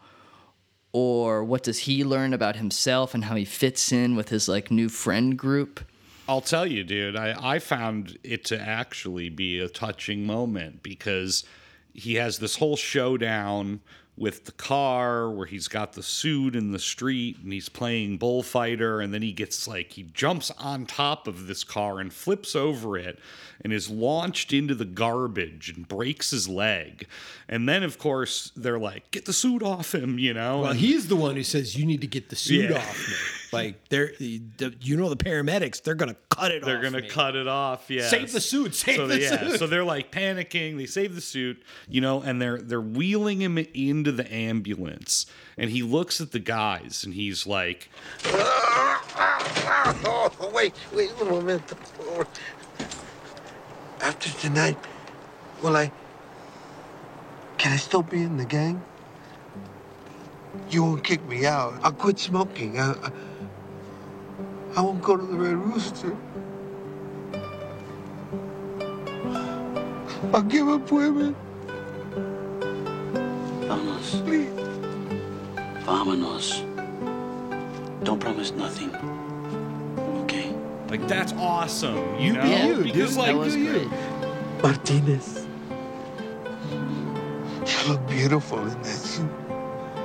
Or what does he learn about himself and how he fits in with his like new friend group? I'll tell you, dude, I, I found it to actually be a touching moment because he has this whole showdown with the car where he's got the suit in the street and he's playing bullfighter, and then he gets like, he jumps on top of this car and flips over it and is launched into the garbage and breaks his leg. And then, of course, they're like, get the suit off him, you know? Well, and he's the one who says, you need to get the suit yeah. off me. Like, they're, you know, the paramedics, they're going to cut it they're off. They're going to cut it off, yeah. Save the suit, save so, the yeah. suit. So they're, like, panicking. They save the suit, you know, and they're they're wheeling him into the ambulance. And he looks at the guys, and he's like... Oh, wait, wait a moment. After tonight, will I... Can I still be in the gang? You won't kick me out. I'll quit smoking. I, I, I won't go to the Red Rooster. I'll give up women. Vámonos. Please. Vámonos. Don't promise nothing. Okay? Like, that's awesome. You, you know? Be you, because, dude, like, that was you. Great. Martinez. You look beautiful in that suit.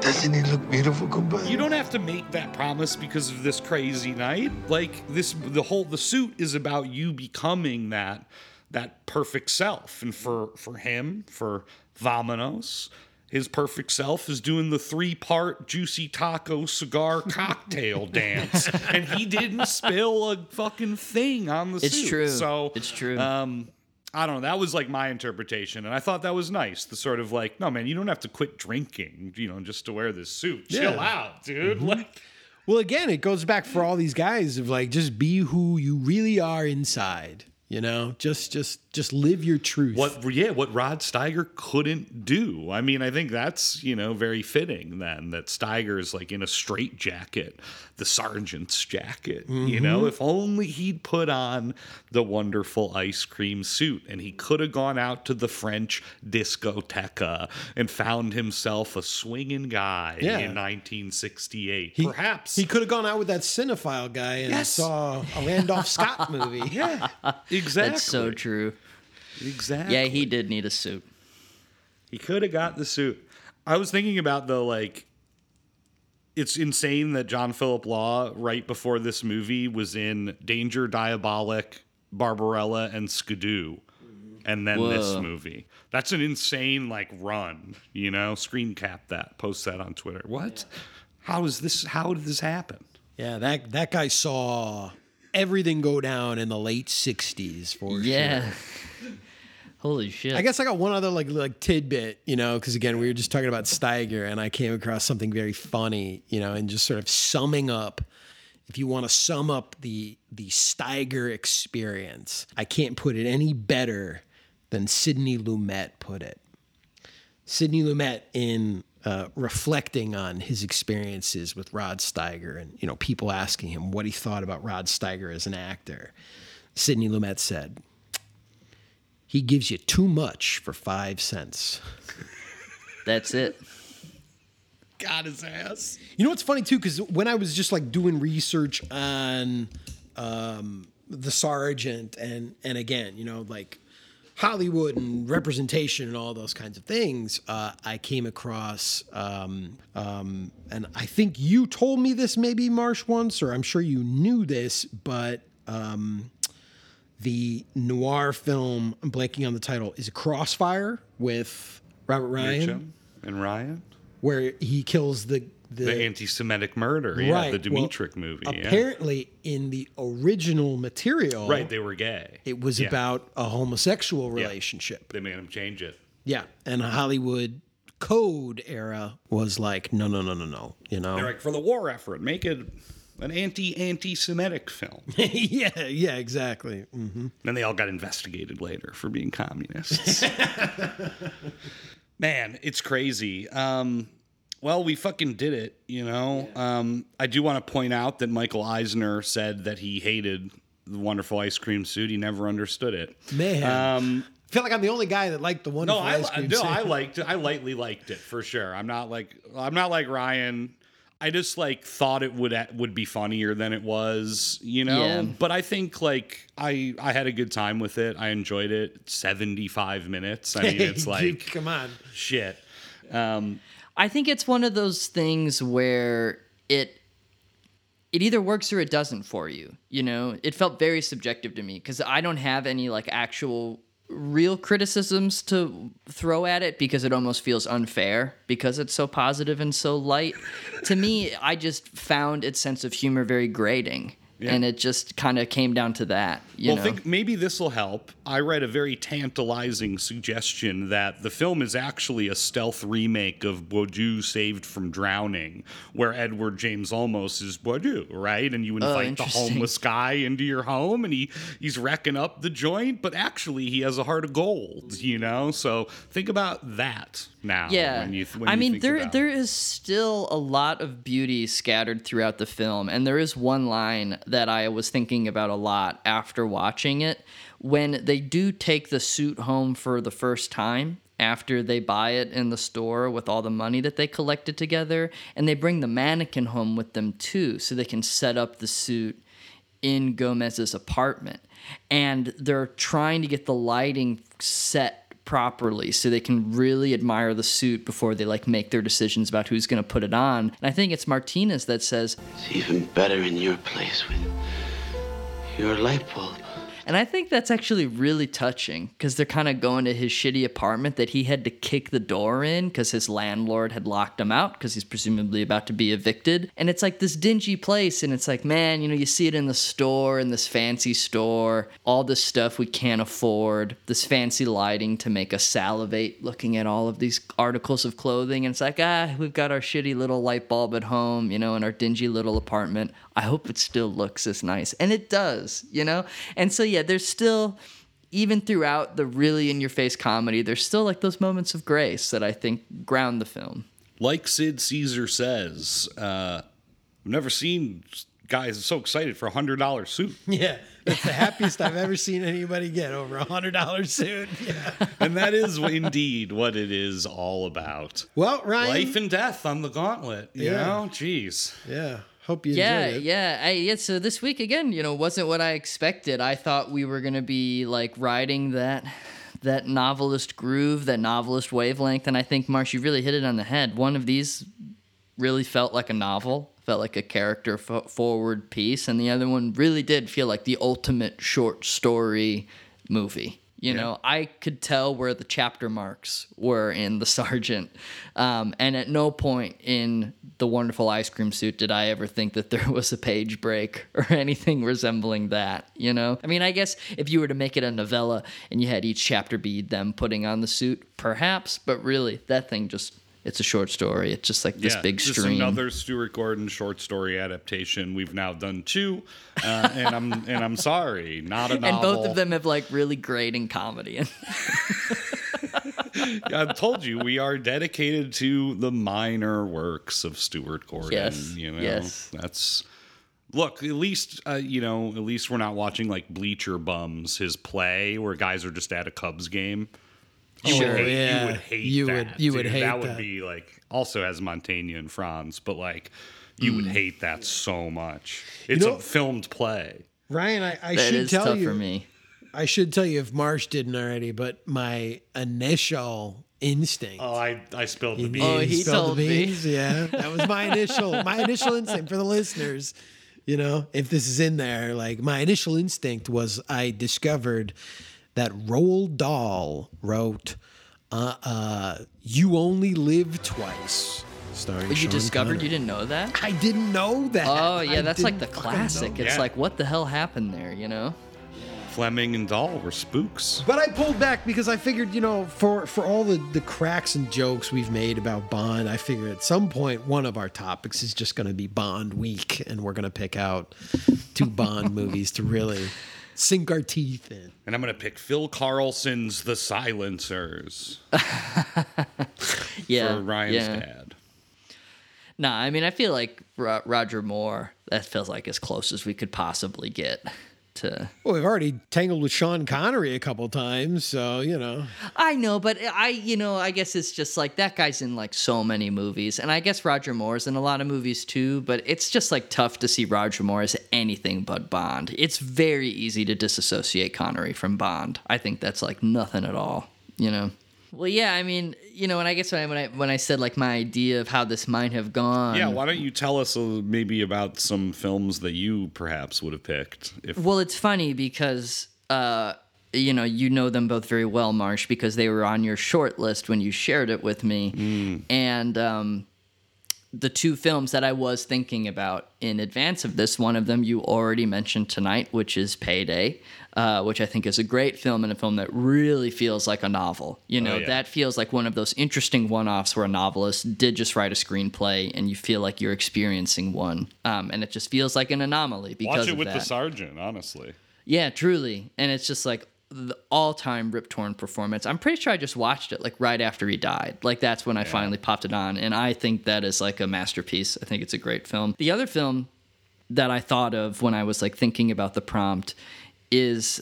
Doesn't it look beautiful combined? You don't have to make that promise because of this crazy night. Like, this, the whole, the suit is about you becoming that, that perfect self. And for, for him, for Vámonos, his perfect self is doing the three-part juicy taco cigar cocktail dance. And he didn't spill a fucking thing on the it's suit. It's true. So, it's true. Um, I don't know. That was, like, my interpretation, and I thought that was nice. The sort of, like, no, man, you don't have to quit drinking, you know, just to wear this suit. Yeah. Chill out, dude. Mm-hmm. Like, well, again, it goes back for all these guys of, like, just be who you really are inside, you know? Just just, just live your truth. What, yeah, what Rod Steiger couldn't do. I mean, I think that's, you know, very fitting, then, that Steiger's, like, in a straitjacket, the sergeant's jacket, mm-hmm. you know? If only he'd put on the wonderful ice cream suit, and he could have gone out to the French discotheca and found himself a swinging guy yeah. in nineteen sixty-eight. He, Perhaps. He could have gone out with that cinephile guy and yes. saw a Randolph Scott movie. Yeah, exactly. That's so true. Exactly. Yeah, he did need a suit. He could have got the suit. I was thinking about, though, like, it's insane that John Philip Law, right before this movie, was in Danger, Diabolic, Barbarella, and Skidoo, and then Whoa. This movie. That's an insane, like, run, you know? Screen cap that, post that on Twitter. What? Yeah. How is this? How did this happen? Yeah, that that guy saw everything go down in the late sixties for yeah. sure. Holy shit. I guess I got one other like like tidbit, you know, because again, we were just talking about Steiger, and I came across something very funny, you know, and just sort of summing up, if you want to sum up the the Steiger experience, I can't put it any better than Sidney Lumet put it. Sidney Lumet, in uh, reflecting on his experiences with Rod Steiger and, you know, people asking him what he thought about Rod Steiger as an actor, Sidney Lumet said, "He gives you too much for five cents." That's it. Got his ass. You know what's funny, too? Because when I was just, like, doing research on um, The Sergeant and, and, again, you know, like, Hollywood and representation and all those kinds of things, uh, I came across, um, um, and I think you told me this maybe, Marsh, once, or I'm sure you knew this, but... Um, the noir film, I'm blanking on the title, is Crossfire with Robert Ryan. Mitchum and Ryan? Where he kills the... The, the anti-Semitic murder, right. yeah, the Dmitrick well, movie. Apparently, yeah. in the original material... Right, they were gay. It was yeah. about a homosexual relationship. Yeah. They made him change it. Yeah, and Hollywood code era was like, no, no, no, no, no, you know? They're like, for the war effort, make it... An anti-anti-Semitic film. yeah, yeah, exactly. Mm-hmm. And they all got investigated later for being communists. Man, it's crazy. Um, well, we fucking did it, you know? Yeah. Um, I do want to point out that Michael Eisner said that he hated The Wonderful Ice Cream Suit. He never understood it. Man. Um, I feel like I'm the only guy that liked the Wonderful no, Ice Cream no, Suit. No, I liked it. I lightly liked it, for sure. I'm not like I'm not like Ryan... I just, like, thought it would would be funnier than it was, you know? Yeah. But I think, like, I, I had a good time with it. I enjoyed it. seventy-five minutes. I mean, it's like... Dude, come on. Shit. Um, I think it's one of those things where it it either works or it doesn't for you, you know? It felt very subjective to me because I don't have any, like, actual real criticisms to throw at it because it almost feels unfair because it's so positive and so light. To me, I just found its sense of humor very grating. Yeah. And it just kind of came down to that. You well, know? I think maybe this will help. I read a very tantalizing suggestion that the film is actually a stealth remake of Bourdieu Saved from Drowning, where Edward James Olmos is Bourdieu, right? And you invite oh, the homeless guy into your home, and he, he's wrecking up the joint, but actually he has a heart of gold, you know? So think about that now. Yeah. When you, when I you mean, think there about there is still a lot of beauty scattered throughout the film, and there is one line that I was thinking about a lot after watching it. When they do take the suit home for the first time, after they buy it in the store with all the money that they collected together, and they bring the mannequin home with them too, so they can set up the suit in Gomez's apartment. And they're trying to get the lighting set properly so they can really admire the suit before they like make their decisions about who's going to put it on. And I think it's Martinez that says, "It's even better in your place with your light bulb." And I think that's actually really touching because they're kind of going to his shitty apartment that he had to kick the door in because his landlord had locked him out because he's presumably about to be evicted. And it's like this dingy place, and it's like, man, you know, you see it in the store, in this fancy store, all this stuff we can't afford, this fancy lighting to make us salivate looking at all of these articles of clothing. And it's like, ah, we've got our shitty little light bulb at home, you know, in our dingy little apartment. I hope it still looks as nice. And it does, you know? And so, yeah, there's still, even throughout the really in-your-face comedy, there's still like those moments of grace that I think ground the film. Like Sid Caesar says, uh, I've never seen guys so excited for a one hundred dollars suit. Yeah, that's the happiest I've ever seen anybody get over a one hundred dollars suit. Yeah. And that is indeed what it is all about. Well, Ryan. Life and death on The Gauntlet, you yeah. know? Jeez. Yeah. Hope you yeah, enjoyed it. Yeah, I, yeah. So this week, again, you know, wasn't what I expected. I thought we were going to be, like, riding that that novelist groove, that novelist wavelength, and I think, Marsh, you really hit it on the head. One of these really felt like a novel, felt like a character-forward fo- piece, and the other one really did feel like the ultimate short story movie. You yeah. know, I could tell where the chapter marks were in The Sergeant, um, and at no point in The Wonderful Ice Cream Suit did I ever think that there was a page break or anything resembling that, you know? I mean, I guess if you were to make it a novella and you had each chapter be them putting on the suit, perhaps, but really, that thing just, it's a short story. It's just like this yeah, big just stream. Another Stuart Gordon short story adaptation. We've now done two, uh, and I'm and I'm sorry, not a novel. And both of them have like really grating comedy. I told you we are dedicated to the minor works of Stuart Gordon. Yes, you know, yes. That's look. At least uh, you know. At least we're not watching like Bleacher Bums, his play, where guys are just at a Cubs game. You, sure, would hate, yeah. you would hate you that. Would, you dude. would hate that. That would be like, also has Mantegna and Franz, but like, you mm. would hate that so much. It's you know, a filmed play. Ryan, I, I should tell you. That is tough for me. I should tell you if Marsh didn't already, but my initial instinct. Oh, I, I spilled the beans. Oh, he spilled the beans. Me. Yeah, that was my initial my initial instinct for the listeners. You know, if this is in there, like my initial instinct was I discovered that Roald Dahl wrote uh, uh, You Only Live Twice, starring But you Sean discovered Connery. You didn't know that? I didn't know that. Oh, yeah, I that's like the classic. It's yeah. like, what the hell happened there, you know? Fleming and Dahl were spooks. But I pulled back because I figured, you know, for, for all the, the cracks and jokes we've made about Bond, I figured at some point one of our topics is just going to be Bond week, and we're going to pick out two Bond movies to really sink our teeth in. And I'm going to pick Phil Carlson's The Silencers. yeah. For Ryan's yeah. dad. Nah, I mean, I feel like Ro- Roger Moore, that feels like as close as we could possibly get to. Well, we've already tangled with Sean Connery a couple times, so, you know. I know, but I, you know, I guess it's just like that guy's in like so many movies. And I guess Roger Moore's in a lot of movies too, but it's just like tough to see Roger Moore as anything but Bond. It's very easy to disassociate Connery from Bond. I think that's like nothing at all, you know. Well, yeah, I mean, you know, and I guess when I, when I when I said like my idea of how this might have gone. Yeah, why don't you tell us a, maybe about some films that you perhaps would have picked? If well, it's funny because uh, you know, you know them both very well, Marsh, because they were on your short list when you shared it with me. Mm. And um, the two films that I was thinking about in advance of this, one of them you already mentioned tonight, which is Payday, uh, which I think is a great film and a film that really feels like a novel. You know, oh, yeah. That feels like one of those interesting one-offs where a novelist did just write a screenplay and you feel like you're experiencing one. Um, and it just feels like an anomaly because Watch it of with that. The Sergeant, honestly. Yeah, truly. And it's just like, the all-time Rip Torn performance. I'm pretty sure I just watched it like right after he died. Like that's when I yeah. finally popped it on, and I think that is like a masterpiece. I think it's a great film. The other film that I thought of when I was like thinking about the prompt is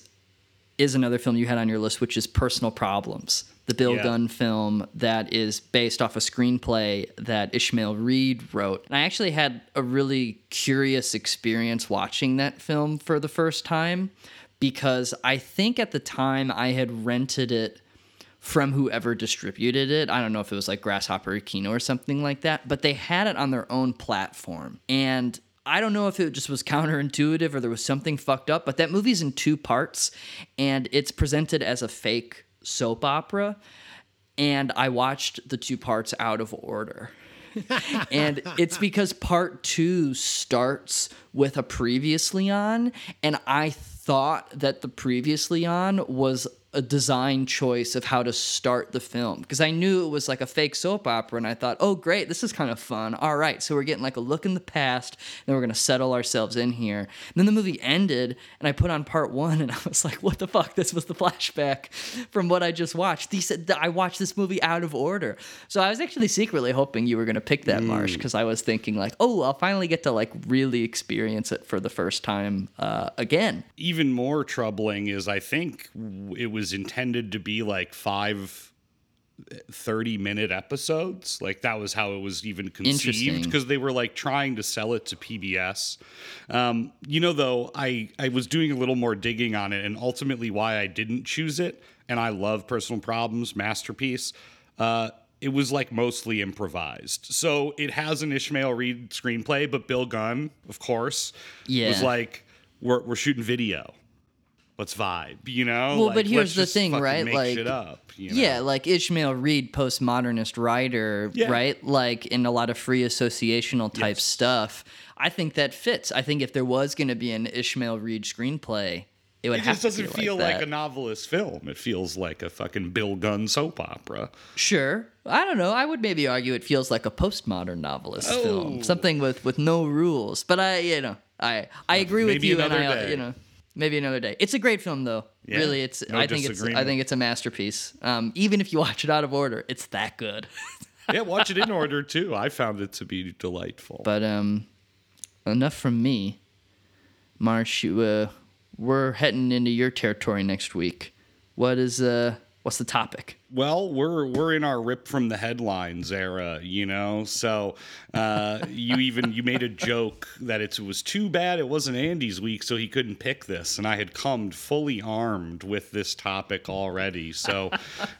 is another film you had on your list, which is Personal Problems, the Bill yeah. Gunn film that is based off a screenplay that Ishmael Reed wrote. And I actually had a really curious experience watching that film for the first time, because I think at the time I had rented it from whoever distributed it. I don't know if it was like Grasshopper or Kino or something like that, but they had it on their own platform. And I don't know if it just was counterintuitive or there was something fucked up, but that movie's in two parts, and it's presented as a fake soap opera. And I watched the two parts out of order. And it's because part two starts with a previously on, and I thought that the previously on was a design choice of how to start the film, because I knew it was like a fake soap opera, and I thought, oh great, this is kind of fun, all right, so we're getting like a look in the past, and then we're going to settle ourselves in here. And then the movie ended, and I put on part one, and I was like, what the fuck, this was the flashback from what I just watched. These, I watched this movie out of order. So I was actually secretly hoping you were going to pick that, mm. Marsh, because I was thinking like, oh, I'll finally get to like really experience it for the first time uh, again. Even more troubling is I think it was was intended to be like five thirty minute episodes. Like that was how it was even conceived, because they were like trying to sell it to P B S. Um, you know, though, I, I was doing a little more digging on it, and ultimately why I didn't choose it. And I love Personal Problems, masterpiece. Uh, it was like mostly improvised. So it has an Ishmael Reed screenplay, but Bill Gunn, of course, yeah. was like, we're, we're shooting video. Let's vibe, you know? Well, like, but here's the thing, right? Make like, shit up, you know? Yeah, like Ishmael Reed, postmodernist writer, yeah. right? Like in a lot of free associational type yes. stuff. I think that fits. I think if there was going to be an Ishmael Reed screenplay, it would it have to be like that. It just doesn't feel like a novelist film. It feels like a fucking Bill Gunn soap opera. Sure. I don't know. I would maybe argue it feels like a postmodern novelist oh. film, something with, with no rules. But I, you know, I I agree maybe with you, and I, day. you know. Maybe another day. It's a great film, though. Yeah, really, it's. No I think it's. I think it's a masterpiece. Um, even if you watch it out of order, it's that good. Yeah, watch it in order too. I found it to be delightful. But um, enough from me, Marsh. You, uh, we're heading into your territory next week. What is uh? What's the topic? Well, we're we're in our rip from the headlines era, you know. So uh, you even you made a joke that it was too bad it wasn't Andy's week, so he couldn't pick this. And I had come fully armed with this topic already. So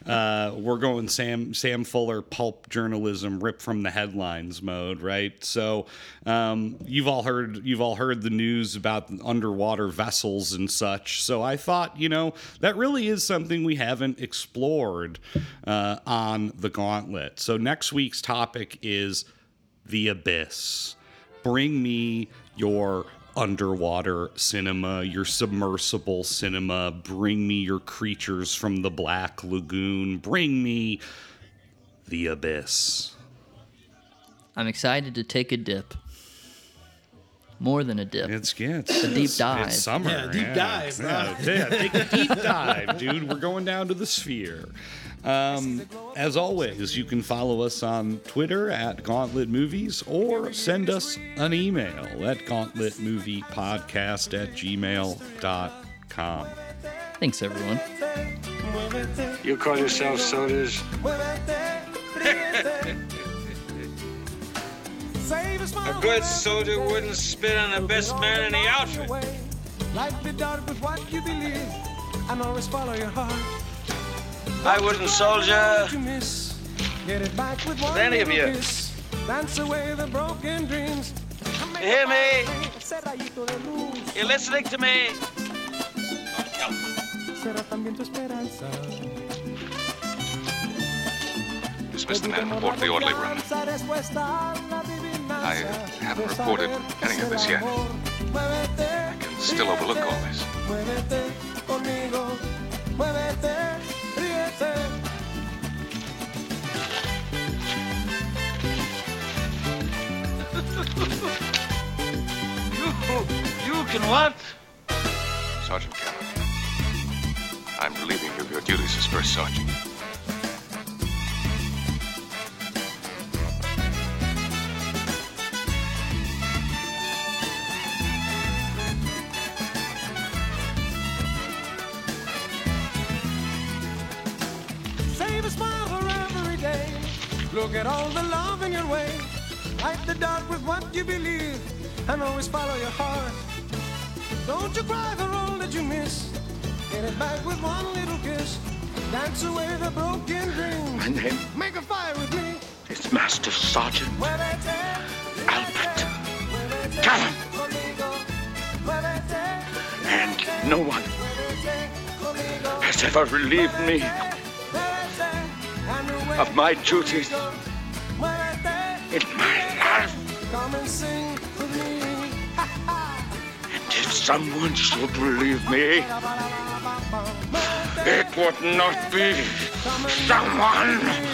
uh, we're going Sam Sam Fuller pulp journalism rip from the headlines mode, right? So um, you've all heard you've all heard the news about underwater vessels and such. So I thought, you know, that really is something we haven't explored. Uh, on the Gauntlet. So next week's topic is the abyss. Bring me your underwater cinema, your submersible cinema. Bring me your creatures from the Black Lagoon. Bring me the abyss. I'm excited to take a dip. More than a dip. It's yeah, it's, a deep dive. It's summer. Yeah, deep yeah. dive. Bro. Yeah, yeah, take a deep dive, dude. We're going down to the sphere. Um, as always, you can follow us on Twitter at Gauntlet Movies, or send us an email at gauntlet movie podcast at gmail dot com. Thanks, everyone. You call yourself sodas? A good soda wouldn't spit on the best man in the outfit. Lightly dotted with what you believe, and always follow your heart. I wouldn't soldier with any of you. Dance away the broken dreams. You hear me? You're listening to me. será también tu esperanza. Dismiss the man, report to the orderly room. I haven't reported any of this yet. I can still overlook all this. you, you can what? Sergeant Cameron, I'm relieving you of your duties as first sergeant. Look at all the love in your way. Light the dark with what you believe, and always follow your heart. Don't you cry for all that you miss. Get it back with one little kiss. Dance away the broken dreams. My name. Make a fire with me. It's Master Sergeant Albert Cannon. And no one has ever relieved me of my duties in my life. And if someone should relieve me, it would not be someone